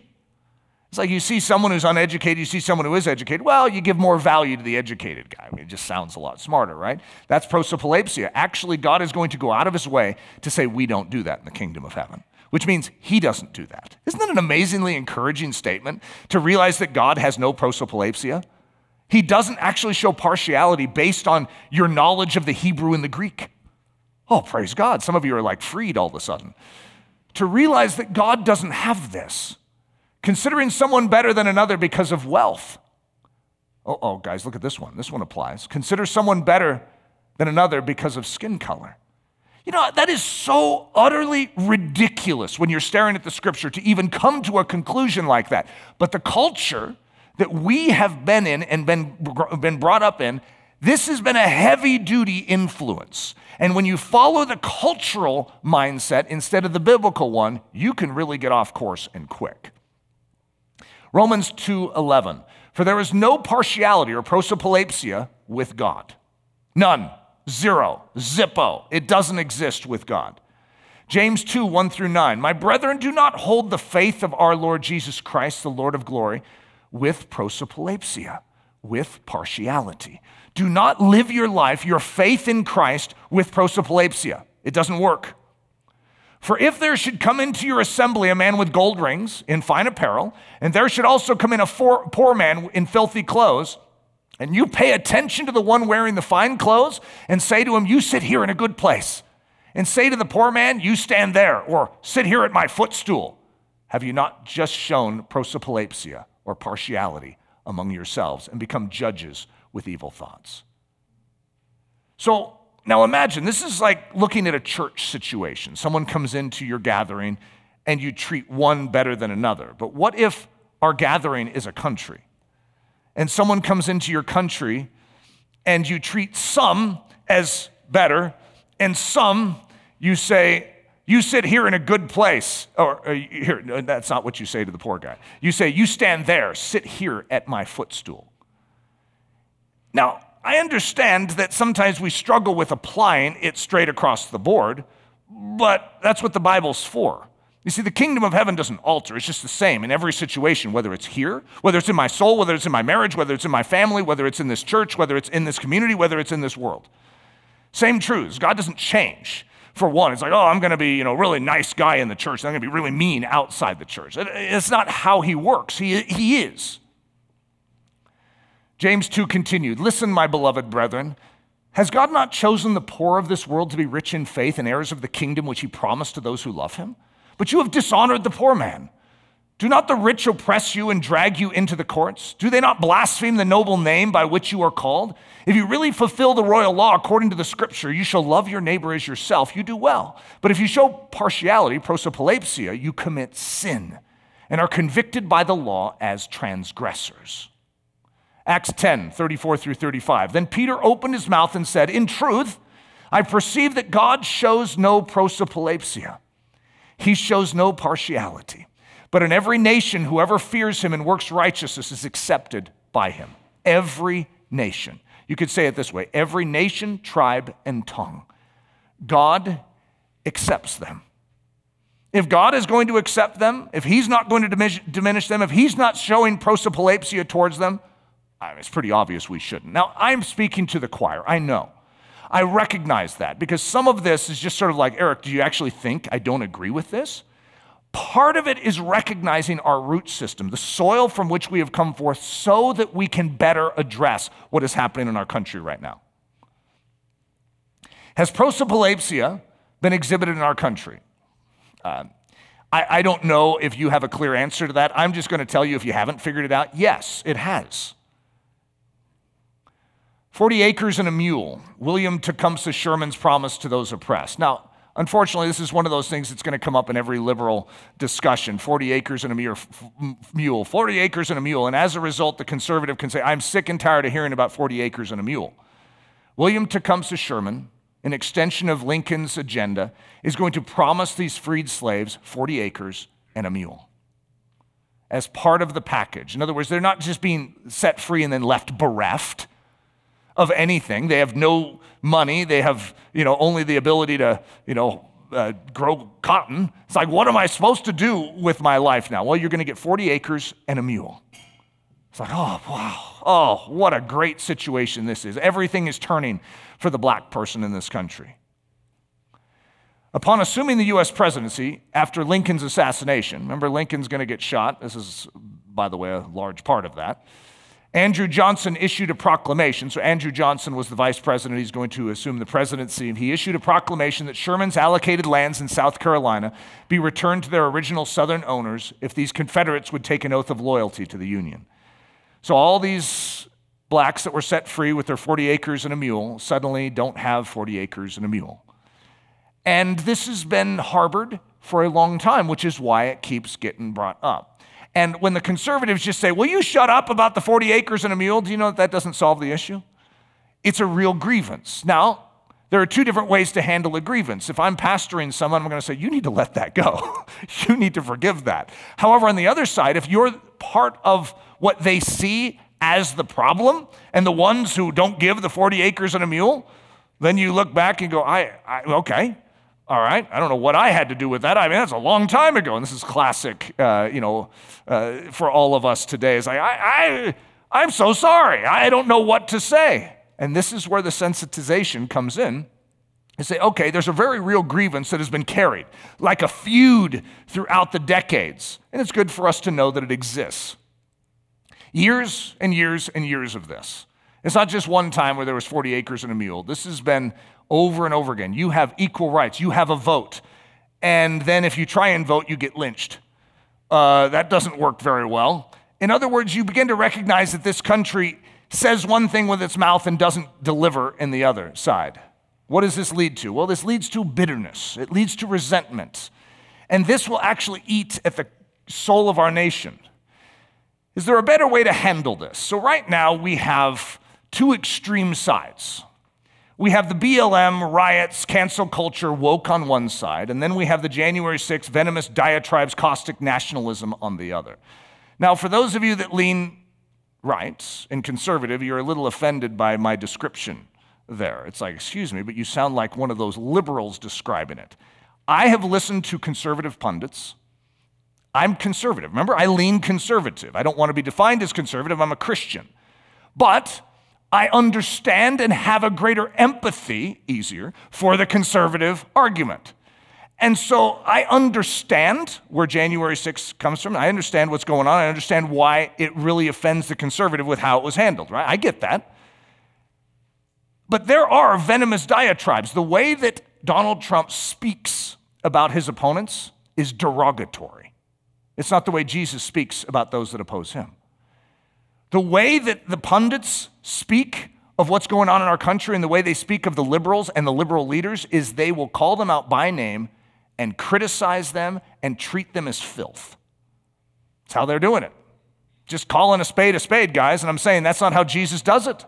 It's like you see someone who's uneducated, you see someone who is educated. Well, you give more value to the educated guy. I mean, it just sounds a lot smarter, right? That's prosōpolēpsia. Actually, God is going to go out of His way to say we don't do that in the kingdom of heaven, which means He doesn't do that. Isn't that an amazingly encouraging statement to realize that God has no prosōpolēpsia? He doesn't actually show partiality based on your knowledge of the Hebrew and the Greek. Oh, praise God. Some of you are like freed all of a sudden. To realize that God doesn't have this. Considering someone better than another because of wealth. Oh, guys, look at this one. This one applies. Consider someone better than another because of skin color. You know, that is so utterly ridiculous when you're staring at the scripture to even come to a conclusion like that. But the culture that we have been in and been brought up in, this has been a heavy-duty influence. And when you follow the cultural mindset instead of the biblical one, you can really get off course and quick. Romans 2:11, for there is no partiality or prosōpolēpsia with God. None. Zero. Zippo. It doesn't exist with God. James 2, 1 through 9. My brethren, do not hold the faith of our Lord Jesus Christ, the Lord of glory, with prosōpolēpsia, with partiality. Do not live your life, your faith in Christ, with prosōpolēpsia. It doesn't work. For if there should come into your assembly a man with gold rings in fine apparel, and there should also come in a poor man in filthy clothes, and you pay attention to the one wearing the fine clothes and say to him, you sit here in a good place. And say to the poor man, you stand there, or sit here at my footstool. Have you not just shown prosōpolēpsia, or partiality, among yourselves, and become judges with evil thoughts? So now imagine, this is like looking at a church situation. Someone comes into your gathering, and you treat one better than another. But what if our gathering is a country? And someone comes into your country, and you treat some as better, and some, you say, you sit here in a good place. Or here, that's not what you say to the poor guy. You say, you stand there, sit here at my footstool. Now, I understand that sometimes we struggle with applying it straight across the board, but that's what the Bible's for. You see, the kingdom of heaven doesn't alter. It's just the same in every situation, whether it's here, whether it's in my soul, whether it's in my marriage, whether it's in my family, whether it's in this church, whether it's in this community, whether it's in this world. Same truths. God doesn't change. For one, it's like, oh, I'm going to be, really nice guy in the church, and I'm going to be really mean outside the church. It's not how he works. He is. James 2 continued, listen, my beloved brethren, has God not chosen the poor of this world to be rich in faith and heirs of the kingdom which he promised to those who love him? But you have dishonored the poor man. Do not the rich oppress you and drag you into the courts? Do they not blaspheme the noble name by which you are called? If you really fulfill the royal law according to the scripture, you shall love your neighbor as yourself, you do well. But if you show partiality, prosōpolēpsia, you commit sin and are convicted by the law as transgressors. Acts 10, 34 through 35. Then Peter opened his mouth and said, in truth, I perceive that God shows no prosōpolēpsia. He shows no partiality. But in every nation, whoever fears him and works righteousness is accepted by him. Every nation. You could say it this way. Every nation, tribe, and tongue. God accepts them. If God is going to accept them, if he's not going to diminish them, if he's not showing prosōpolēpsia towards them, it's pretty obvious we shouldn't. Now, I'm speaking to the choir. I know. I recognize that because some of this is just sort of like, Eric, do you actually think I don't agree with this? Part of it is recognizing our root system, the soil from which we have come forth, so that we can better address what is happening in our country right now. Has prosōpolēpsia been exhibited in our country? I don't know if you have a clear answer to that. I'm just going to tell you if you haven't figured it out, yes, it has. 40 acres and a mule, William Tecumseh Sherman's promise to those oppressed. Now, unfortunately, this is one of those things that's going to come up in every liberal discussion, 40 acres and a mule, 40 acres and a mule. And as a result, the conservative can say, I'm sick and tired of hearing about 40 acres and a mule. William Tecumseh Sherman, an extension of Lincoln's agenda, is going to promise these freed slaves 40 acres and a mule as part of the package. In other words, they're not just being set free and then left bereft of anything. They have no money. They have, only the ability to, grow cotton. It's like, what am I supposed to do with my life now? Well, you're going to get 40 acres and a mule. It's like, oh, wow. Oh, what a great situation this is. Everything is turning for the black person in this country. Upon assuming the U.S. presidency after Lincoln's assassination, remember Lincoln's going to get shot. This is, by the way, a large part of that. Andrew Johnson issued a proclamation. So Andrew Johnson was the vice president. He's going to assume the presidency. And he issued a proclamation that Sherman's allocated lands in South Carolina be returned to their original Southern owners if these Confederates would take an oath of loyalty to the Union. So all these blacks that were set free with their 40 acres and a mule suddenly don't have 40 acres and a mule. And this has been harbored for a long time, which is why it keeps getting brought up. And when the conservatives just say, will you shut up about the 40 acres and a mule? Do you know that doesn't solve the issue? It's a real grievance. Now, there are two different ways to handle a grievance. If I'm pastoring someone, I'm going to say, you need to let that go. You need to forgive that. However, on the other side, if you're part of what they see as the problem and the ones who don't give the 40 acres and a mule, then you look back and go, okay, all right, I don't know what I had to do with that. I mean, that's a long time ago, and this is classic, for all of us today. It's like, I'm so sorry. I don't know what to say. And this is where the sensitization comes in. And say, okay, there's a very real grievance that has been carried, like a feud throughout the decades. And it's good for us to know that it exists. Years and years and years of this. It's not just one time where there was 40 acres and a mule. This has been over and over again. You have equal rights. You have a vote. And then if you try and vote, you get lynched. That doesn't work very well. In other words, you begin to recognize that this country says one thing with its mouth and doesn't deliver in the other side. What does this lead to? Well, this leads to bitterness. It leads to resentment. And this will actually eat at the soul of our nation. Is there a better way to handle this? So right now we have two extreme sides. We have the BLM, riots, cancel culture, woke on one side, and then we have the January 6th venomous diatribes, caustic nationalism on the other. Now, for those of you that lean right and conservative, you're a little offended by my description there. It's like, excuse me, but you sound like one of those liberals describing it. I have listened to conservative pundits. I'm conservative. Remember, I lean conservative. I don't want to be defined as conservative. I'm a Christian. But I understand and have a greater empathy, easier, for the conservative argument. And so I understand where January 6th comes from. I understand what's going on. I understand why it really offends the conservative with how it was handled, right? I get that. But there are venomous diatribes. The way that Donald Trump speaks about his opponents is derogatory. It's not the way Jesus speaks about those that oppose him. The way that the pundits speak of what's going on in our country and the way they speak of the liberals and the liberal leaders is they will call them out by name and criticize them and treat them as filth. That's how they're doing it. Just calling a spade, guys, and I'm saying that's not how Jesus does it.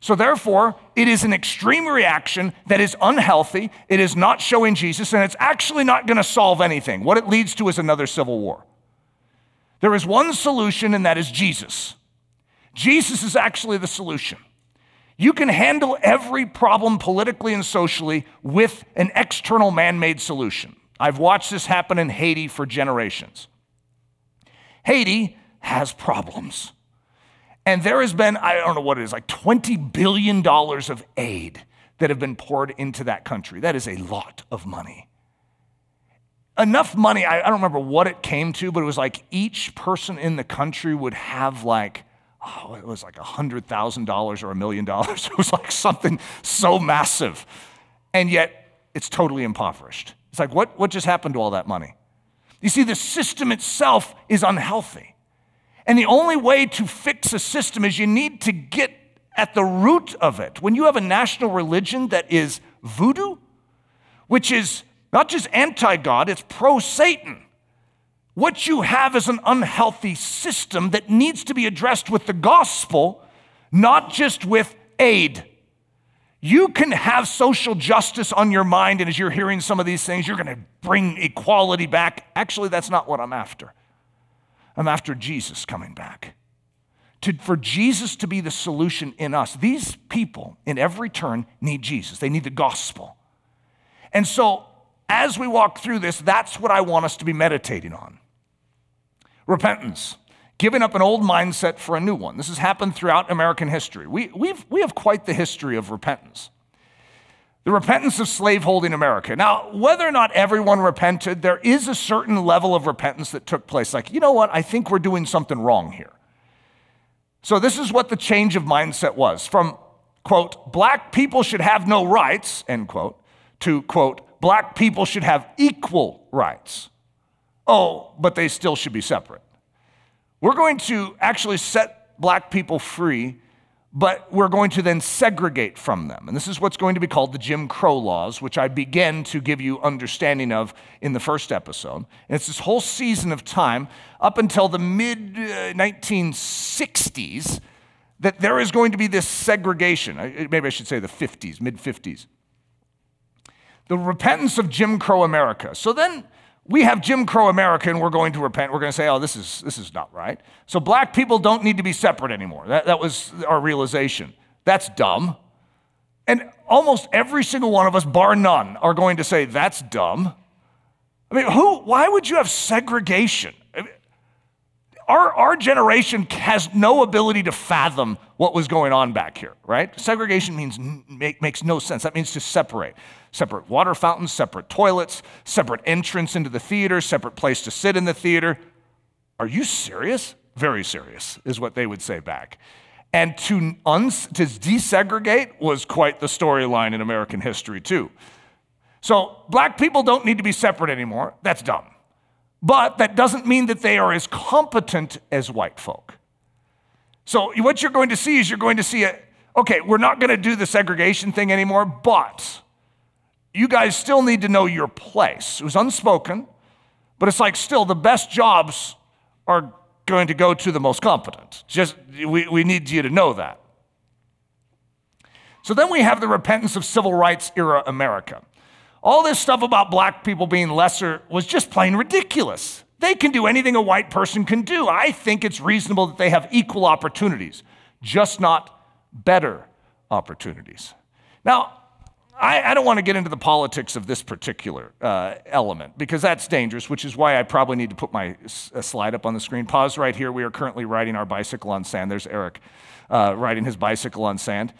So therefore, it is an extreme reaction that is unhealthy, it is not showing Jesus, and it's actually not going to solve anything. What it leads to is another civil war. There is one solution, and that is Jesus. Jesus is actually the solution. You can handle every problem politically and socially with an external man-made solution. I've watched this happen in Haiti for generations. Haiti has problems. And there has been, I don't know what it is, like $20 billion of aid that have been poured into that country. That is a lot of money. Enough money, I don't remember what it came to, but it was like each person in the country would have like, it was like $100,000 or $1 million. It was like something so massive. And yet, it's totally impoverished. It's like, what just happened to all that money? You see, the system itself is unhealthy. And the only way to fix a system is you need to get at the root of it. When you have a national religion that is voodoo, which is not just anti-God, it's pro-Satan, what you have is an unhealthy system that needs to be addressed with the gospel, not just with aid. You can have social justice on your mind, and as you're hearing some of these things, you're going to bring equality back. Actually, that's not what I'm after. I'm after Jesus coming back. For Jesus to be the solution in us. These people, in every turn, need Jesus. They need the gospel. And so, as we walk through this, that's what I want us to be meditating on. Repentance. Giving up an old mindset for a new one. This has happened throughout American history. We have quite the history of repentance. The repentance of slaveholding America. Now, whether or not everyone repented, there is a certain level of repentance that took place. Like, you know what? I think we're doing something wrong here. So this is what the change of mindset was. From, quote, black people should have no rights, end quote, to, quote, black people should have equal rights. Oh, but they still should be separate. We're going to actually set black people free, but we're going to then segregate from them. And this is what's going to be called the Jim Crow laws, which I began to give you understanding of in the first episode. And it's this whole season of time up until the mid-1960s that there is going to be this segregation. Maybe I should say the 50s, mid-50s. The repentance of Jim Crow America. So then we have Jim Crow America, and we're going to repent. We're going to say, oh, this is not right. So black people don't need to be separate anymore. That was our realization. That's dumb. And almost every single one of us, bar none, are going to say, that's dumb. I mean, why would you have segregation? I mean, our generation has no ability to fathom what was going on back here, right? Segregation means makes no sense. That means to separate. Separate water fountains, separate toilets, separate entrance into the theater, separate place to sit in the theater. Are you serious? Very serious is what they would say back. And to desegregate was quite the storyline in American history too. So black people don't need to be separate anymore. That's dumb. But that doesn't mean that they are as competent as white folk. So what you're going to see is okay, we're not going to do the segregation thing anymore, but you guys still need to know your place. It was unspoken, but it's like still the best jobs are going to go to the most competent. Just we need you to know that. So then we have the repentance of civil rights era America. All this stuff about black people being lesser was just plain ridiculous. They can do anything a white person can do. I think it's reasonable that they have equal opportunities, just not better opportunities. Now, I don't want to get into the politics of this particular element because that's dangerous, which is why I probably need to put my slide up on the screen. Pause right here. We are currently riding our bicycle on sand. There's Eric riding his bicycle on sand.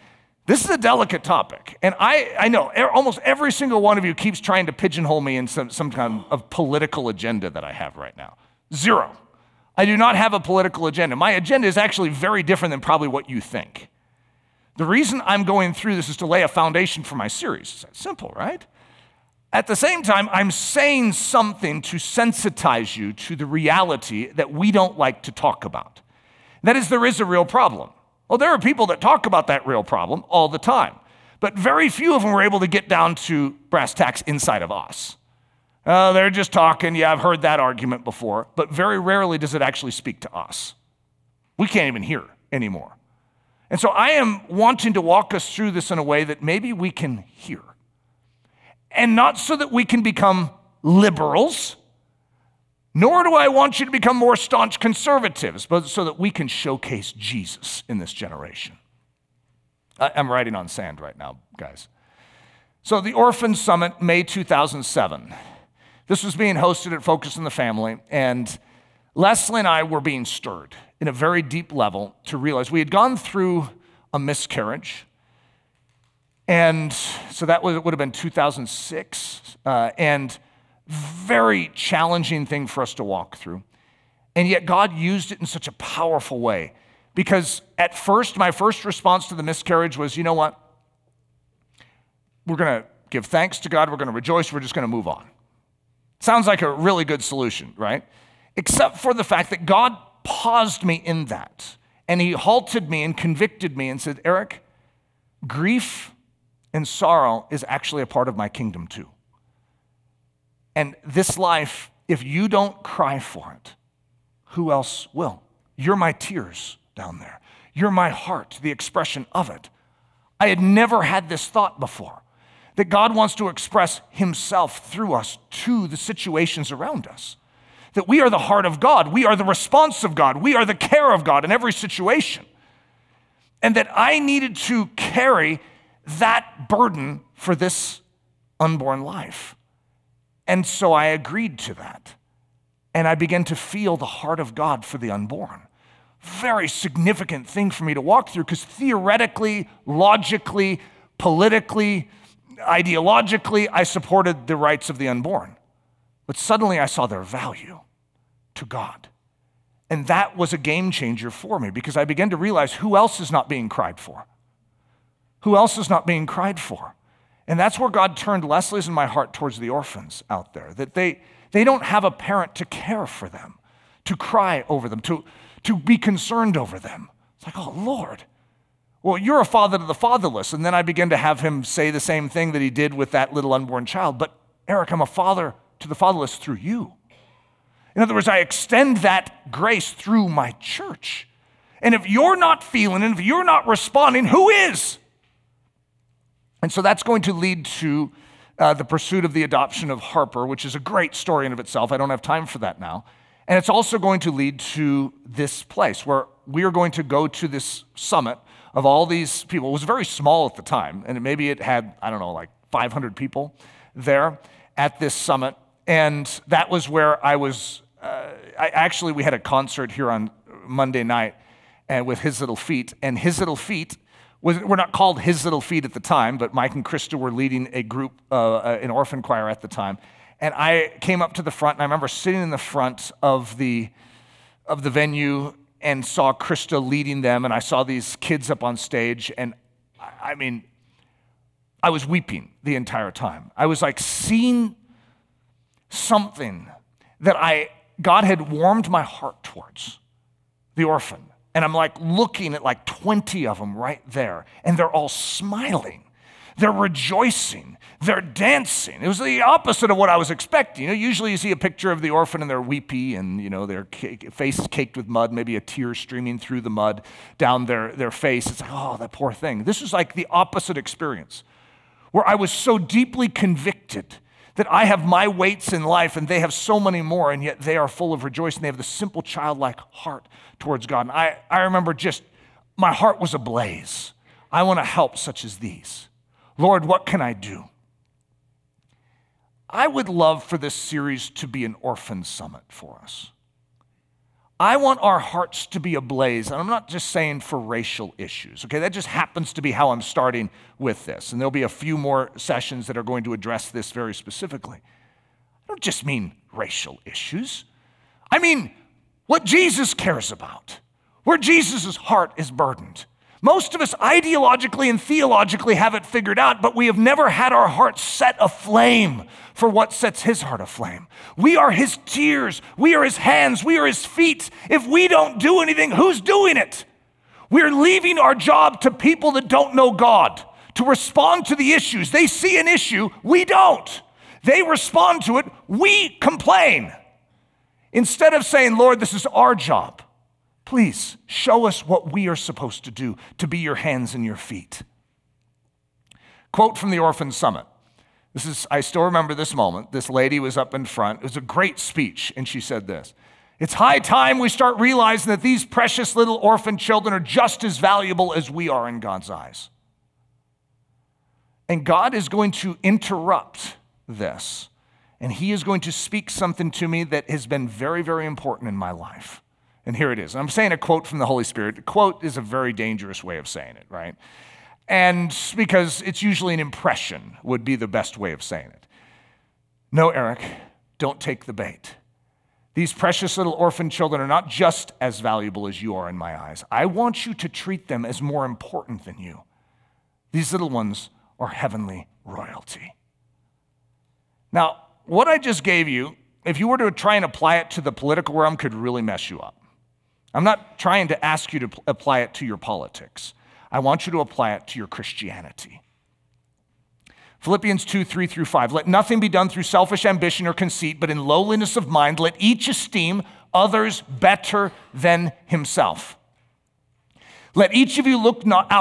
This is a delicate topic, and I know almost every single one of you keeps trying to pigeonhole me in some kind of political agenda that I have right now. Zero. I do not have a political agenda. My agenda is actually very different than probably what you think. The reason I'm going through this is to lay a foundation for my series. It's simple, right? At the same time, I'm saying something to sensitize you to the reality that we don't like to talk about. That is, there is a real problem. Well, there are people that talk about that real problem all the time, but very few of them were able to get down to brass tacks inside of us. They're just talking, yeah, I've heard that argument before, but very rarely does it actually speak to us. We can't even hear anymore. And so I am wanting to walk us through this in a way that maybe we can hear, and not so that we can become liberals, nor do I want you to become more staunch conservatives, but so that we can showcase Jesus in this generation. I'm riding on sand right now, guys. So the Orphan Summit, May 2007. This was being hosted at Focus on the Family, and Leslie and I were being stirred in a very deep level to realize we had gone through a miscarriage. And so that would have been 2006, and very challenging thing for us to walk through. And yet God used it in such a powerful way, because at first, my first response to the miscarriage was, you know what? We're going to give thanks to God. We're going to rejoice. We're just going to move on. Sounds like a really good solution, right? Except for the fact that God paused me in that, and he halted me and convicted me and said, Eric, grief and sorrow is actually a part of my kingdom too. And this life, if you don't cry for it, who else will? You're my tears down there. You're my heart, the expression of it. I had never had this thought before, that God wants to express himself through us to the situations around us, that we are the heart of God. We are the response of God. We are the care of God in every situation. And that I needed to carry that burden for this unborn life. And so I agreed to that, and I began to feel the heart of God for the unborn. Very significant thing for me to walk through, because theoretically, logically, politically, ideologically, I supported the rights of the unborn. But suddenly I saw their value to God. And that was a game changer for me, because I began to realize who else is not being cried for? Who else is not being cried for? And that's where God turned Leslie's and my heart towards the orphans out there, that they don't have a parent to care for them, to cry over them, to be concerned over them. It's like, oh, Lord. Well, you're a father to the fatherless. And then I began to have him say the same thing that he did with that little unborn child. But, Eric, I'm a father to the fatherless through you. In other words, I extend that grace through my church. And if you're not feeling it, if you're not responding, who is? And so that's going to lead to the pursuit of the adoption of Harper, which is a great story in of itself. I don't have time for that now. And it's also going to lead to this place where we are going to go to this summit of all these people. It was very small at the time, and maybe it had, I don't know, like 500 people there at this summit. And that was where I was, we had a concert here on Monday night with His Little Feet, and His Little Feet, we're not called His Little Feet at the time, but Mike and Krista were leading a group, an orphan choir at the time. And I came up to the front, and I remember sitting in the front of the venue and saw Krista leading them, and I saw these kids up on stage, and I mean, I was weeping the entire time. I was like seeing something that God had warmed my heart towards, the orphan. And I'm like looking at like 20 of them right there, and they're all smiling. They're rejoicing. They're dancing. It was the opposite of what I was expecting. You know, usually you see a picture of the orphan and they're weepy and, you know, their face is caked with mud, maybe a tear streaming through the mud down their face. It's like, oh, that poor thing. This is like the opposite experience, where I was so deeply convicted that I have my weights in life and they have so many more, and yet they are full of rejoicing. They have the simple childlike heart towards God. And I remember just, my heart was ablaze. I want to help such as these. Lord, what can I do? I would love for this series to be an orphan summit for us. I want our hearts to be ablaze, and I'm not just saying for racial issues, okay? That just happens to be how I'm starting with this, and there'll be a few more sessions that are going to address this very specifically. I don't just mean racial issues. I mean what Jesus cares about, where Jesus' heart is burdened. Most of us ideologically and theologically have it figured out, but we have never had our hearts set aflame for what sets his heart aflame. We are his tears. We are his hands. We are his feet. If we don't do anything, who's doing it? We're leaving our job to people that don't know God to respond to the issues. They see an issue. We don't. They respond to it. We complain. Instead of saying, Lord, this is our job. Please show us what we are supposed to do to be your hands and your feet. Quote from the Orphan Summit. I still remember this moment. This lady was up in front. It was a great speech, and she said this. It's high time we start realizing that these precious little orphan children are just as valuable as we are in God's eyes. And God is going to interrupt this, and he is going to speak something to me that has been very, very important in my life. And here it is. I'm saying a quote from the Holy Spirit. A quote is a very dangerous way of saying it, right? And because it's usually an impression would be the best way of saying it. No, Eric, don't take the bait. These precious little orphan children are not just as valuable as you are in my eyes. I want you to treat them as more important than you. These little ones are heavenly royalty. Now, what I just gave you, if you were to try and apply it to the political realm, could really mess you up. I'm not trying to ask you to apply it to your politics. I want you to apply it to your Christianity. Philippians 2:3-5. Let nothing be done through selfish ambition or conceit, but in lowliness of mind, let each esteem others better than himself. Let each of you look not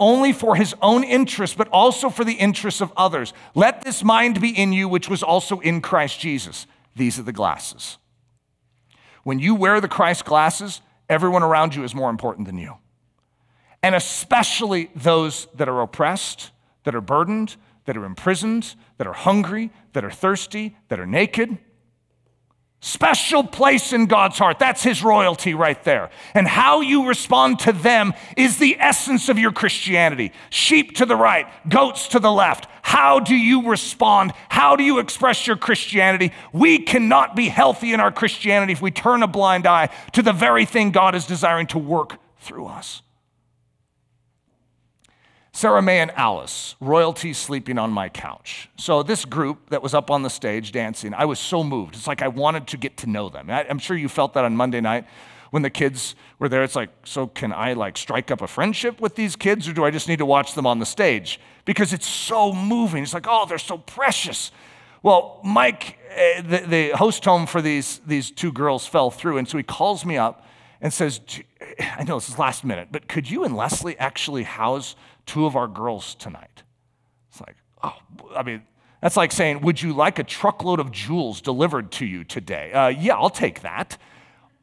only for his own interests, but also for the interests of others. Let this mind be in you, which was also in Christ Jesus. These are the glasses. When you wear the Christ glasses, everyone around you is more important than you. And especially those that are oppressed, that are burdened, that are imprisoned, that are hungry, that are thirsty, that are naked. Special place in God's heart. That's his royalty right there. And how you respond to them is the essence of your Christianity. Sheep to the right, goats to the left. How do you respond? How do you express your Christianity? We cannot be healthy in our Christianity if we turn a blind eye to the very thing God is desiring to work through us. Sarah Mae and Alice, royalty sleeping on my couch. So this group that was up on the stage dancing, I was so moved. It's like I wanted to get to know them. I'm sure you felt that on Monday night when the kids were there. It's like, so can I like strike up a friendship with these kids, or do I just need to watch them on the stage? Because it's so moving. It's like, oh, they're so precious. Well, Mike, the host home for these two girls fell through, and so he calls me up and says, I know this is last minute, but could you and Leslie actually house two of our girls tonight? It's like, oh, I mean, that's like saying, would you like a truckload of jewels delivered to you today? Yeah, I'll take that.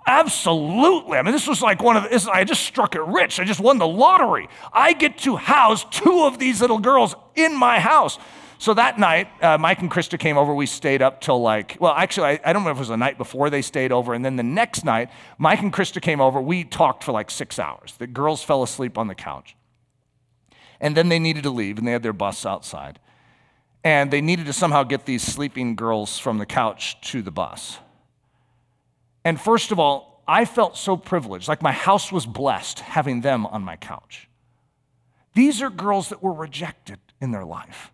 Absolutely. I mean, this was like I just struck it rich. I just won the lottery. I get to house two of these little girls in my house. So that night, Mike and Krista came over. We stayed up till I don't know if it was the night before they stayed over. And then the next night, Mike and Krista came over. We talked for 6 hours. The girls fell asleep on the couch. And then they needed to leave, and they had their bus outside. And they needed to somehow get these sleeping girls from the couch to the bus. And first of all, I felt so privileged, my house was blessed having them on my couch. These are girls that were rejected in their life.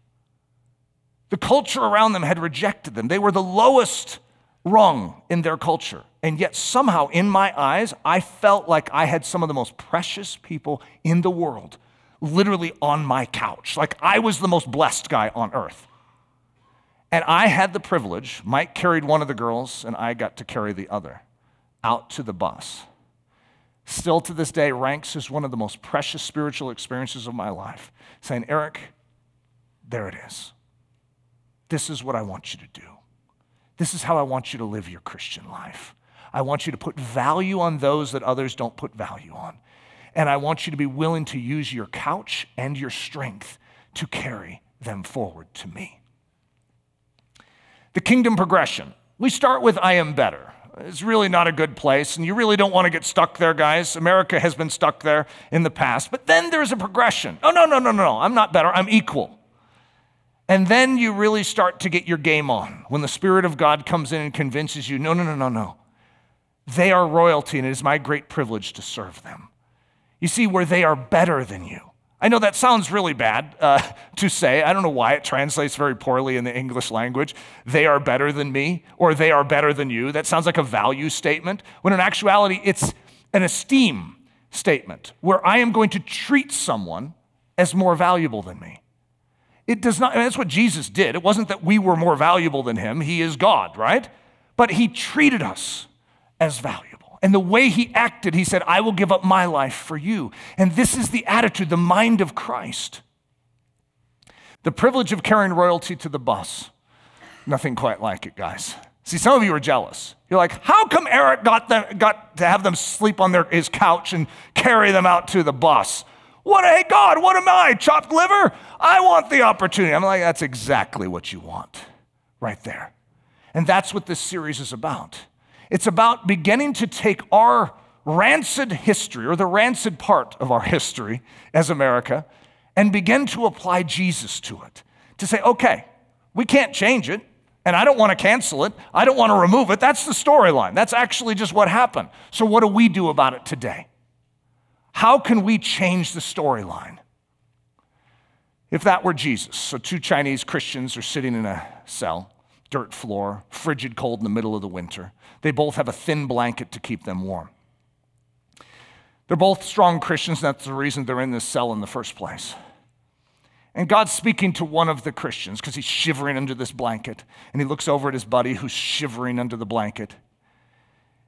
The culture around them had rejected them. They were the lowest rung in their culture. And yet somehow in my eyes, I felt like I had some of the most precious people in the world literally on my couch. I was the most blessed guy on earth. And I had the privilege, Mike carried one of the girls, and I got to carry the other out to the bus. Still to this day, ranks as one of the most precious spiritual experiences of my life, saying, Eric, there it is. This is what I want you to do. This is how I want you to live your Christian life. I want you to put value on those that others don't put value on. And I want you to be willing to use your couch and your strength to carry them forward to me. The kingdom progression. We start with I am better. It's really not a good place, and you really don't want to get stuck there, guys. America has been stuck there in the past. But then there's a progression. Oh, no, I'm not better. I'm equal. And then you really start to get your game on when the Spirit of God comes in and convinces you, no. They are royalty, and it is my great privilege to serve them. You see, where they are better than you. I know that sounds really bad to say. I don't know why it translates very poorly in the English language. They are better than me, or they are better than you. That sounds like a value statement, when in actuality, it's an esteem statement where I am going to treat someone as more valuable than me. It does not, that's what Jesus did. It wasn't that we were more valuable than him. He is God, right? But he treated us as valuable. And the way he acted, he said, I will give up my life for you. And this is the attitude, the mind of Christ. The privilege of carrying royalty to the bus. Nothing quite like it, guys. See, some of you are jealous. You're like, how come Eric got to have them sleep on his couch and carry them out to the bus? Hey, God, what am I, chopped liver? I want the opportunity. I'm like, that's exactly what you want right there. And that's what this series is about. It's about beginning to take our rancid history, or the rancid part of our history as America, and begin to apply Jesus to it. To say, okay, we can't change it, and I don't want to cancel it. I don't want to remove it. That's the storyline. That's actually just what happened. So what do we do about it today? How can we change the storyline? If that were Jesus, so two Chinese Christians are sitting in a cell, dirt floor, frigid cold in the middle of the winter. They both have a thin blanket to keep them warm. They're both strong Christians, and that's the reason they're in this cell in the first place. And God's speaking to one of the Christians because he's shivering under this blanket, and he looks over at his buddy who's shivering under the blanket.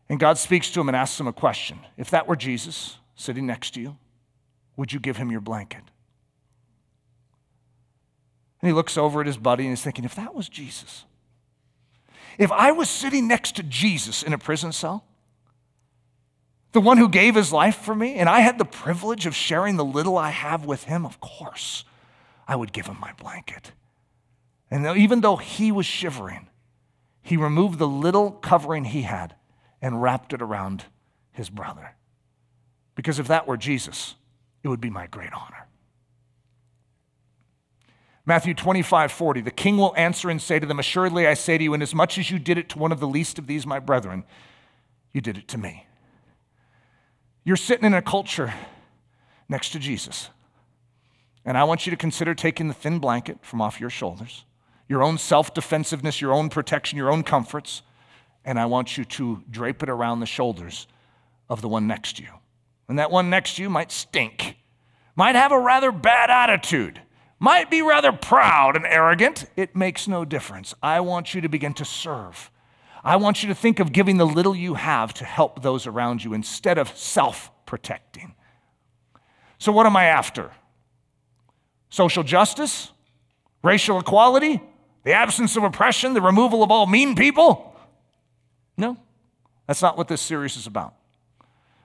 And God speaks to him and asks him a question. If that were Jesus sitting next to you, would you give him your blanket? And he looks over at his buddy and he's thinking, if that was Jesus, if I was sitting next to Jesus in a prison cell, the one who gave his life for me, and I had the privilege of sharing the little I have with him, of course, I would give him my blanket. And even though he was shivering, he removed the little covering he had and wrapped it around his brother. Because if that were Jesus, it would be my great honor. Matthew 25:40, the king will answer and say to them, assuredly I say to you, inasmuch as you did it to one of the least of these, my brethren, you did it to me. You're sitting in a culture next to Jesus. And I want you to consider taking the thin blanket from off your shoulders, your own self-defensiveness, your own protection, your own comforts, and I want you to drape it around the shoulders of the one next to you. And that one next to you might stink, might have a rather bad attitude, might be rather proud and arrogant. It makes no difference. I want you to begin to serve. I want you to think of giving the little you have to help those around you instead of self-protecting. So what am I after? Social justice? Racial equality? The absence of oppression? The removal of all mean people? No. That's not what this series is about.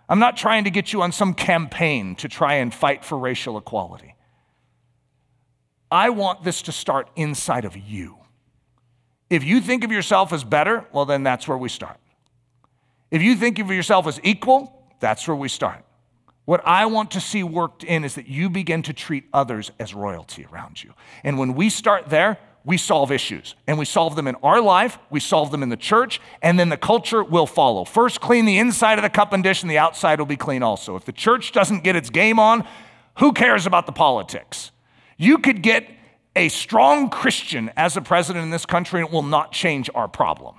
I'm not trying to get you on some campaign to try and fight for racial equality. I want this to start inside of you. If you think of yourself as better, well, then that's where we start. If you think of yourself as equal, that's where we start. What I want to see worked in is that you begin to treat others as royalty around you. And when we start there, we solve issues, and we solve them in our life, we solve them in the church, and then the culture will follow. First, clean the inside of the cup and dish, and the outside will be clean also. If the church doesn't get its game on, who cares about the politics? You could get a strong Christian as a president in this country, and it will not change our problem.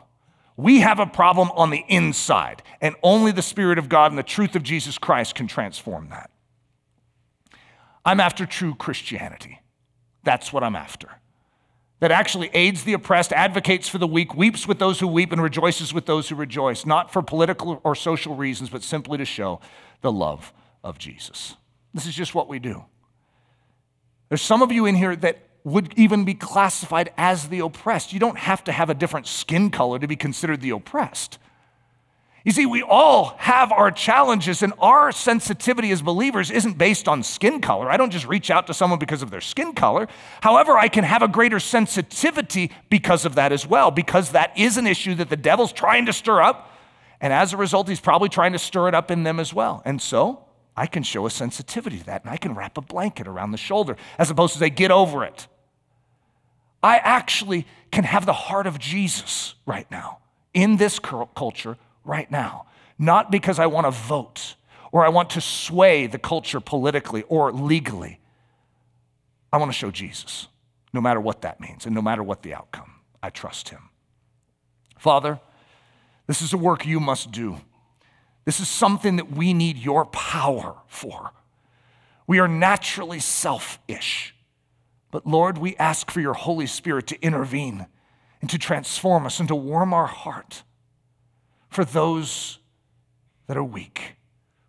We have a problem on the inside, and only the Spirit of God and the truth of Jesus Christ can transform that. I'm after true Christianity. That's what I'm after. That actually aids the oppressed, advocates for the weak, weeps with those who weep, and rejoices with those who rejoice, not for political or social reasons, but simply to show the love of Jesus. This is just what we do. There's some of you in here that would even be classified as the oppressed. You don't have to have a different skin color to be considered the oppressed. You see, we all have our challenges, and our sensitivity as believers isn't based on skin color. I don't just reach out to someone because of their skin color. However, I can have a greater sensitivity because of that as well, because that is an issue that the devil's trying to stir up, and as a result, he's probably trying to stir it up in them as well. And so, I can show a sensitivity to that, and I can wrap a blanket around the shoulder as opposed to say, get over it. I actually can have the heart of Jesus right now, in this culture right now, not because I want to vote or I want to sway the culture politically or legally. I want to show Jesus, no matter what that means and no matter what the outcome. I trust him. Father, this is the work you must do. This is something that we need your power for. We are naturally selfish. But Lord, we ask for your Holy Spirit to intervene and to transform us and to warm our heart for those that are weak,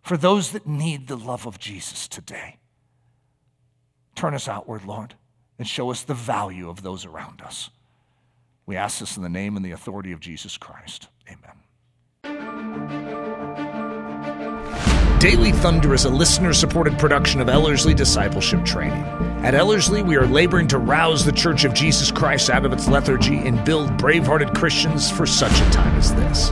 for those that need the love of Jesus today. Turn us outward, Lord, and show us the value of those around us. We ask this in the name and the authority of Jesus Christ. Amen. Daily Thunder is a listener-supported production of Ellerslie Discipleship Training. At Ellerslie, we are laboring to rouse the Church of Jesus Christ out of its lethargy and build brave-hearted Christians for such a time as this.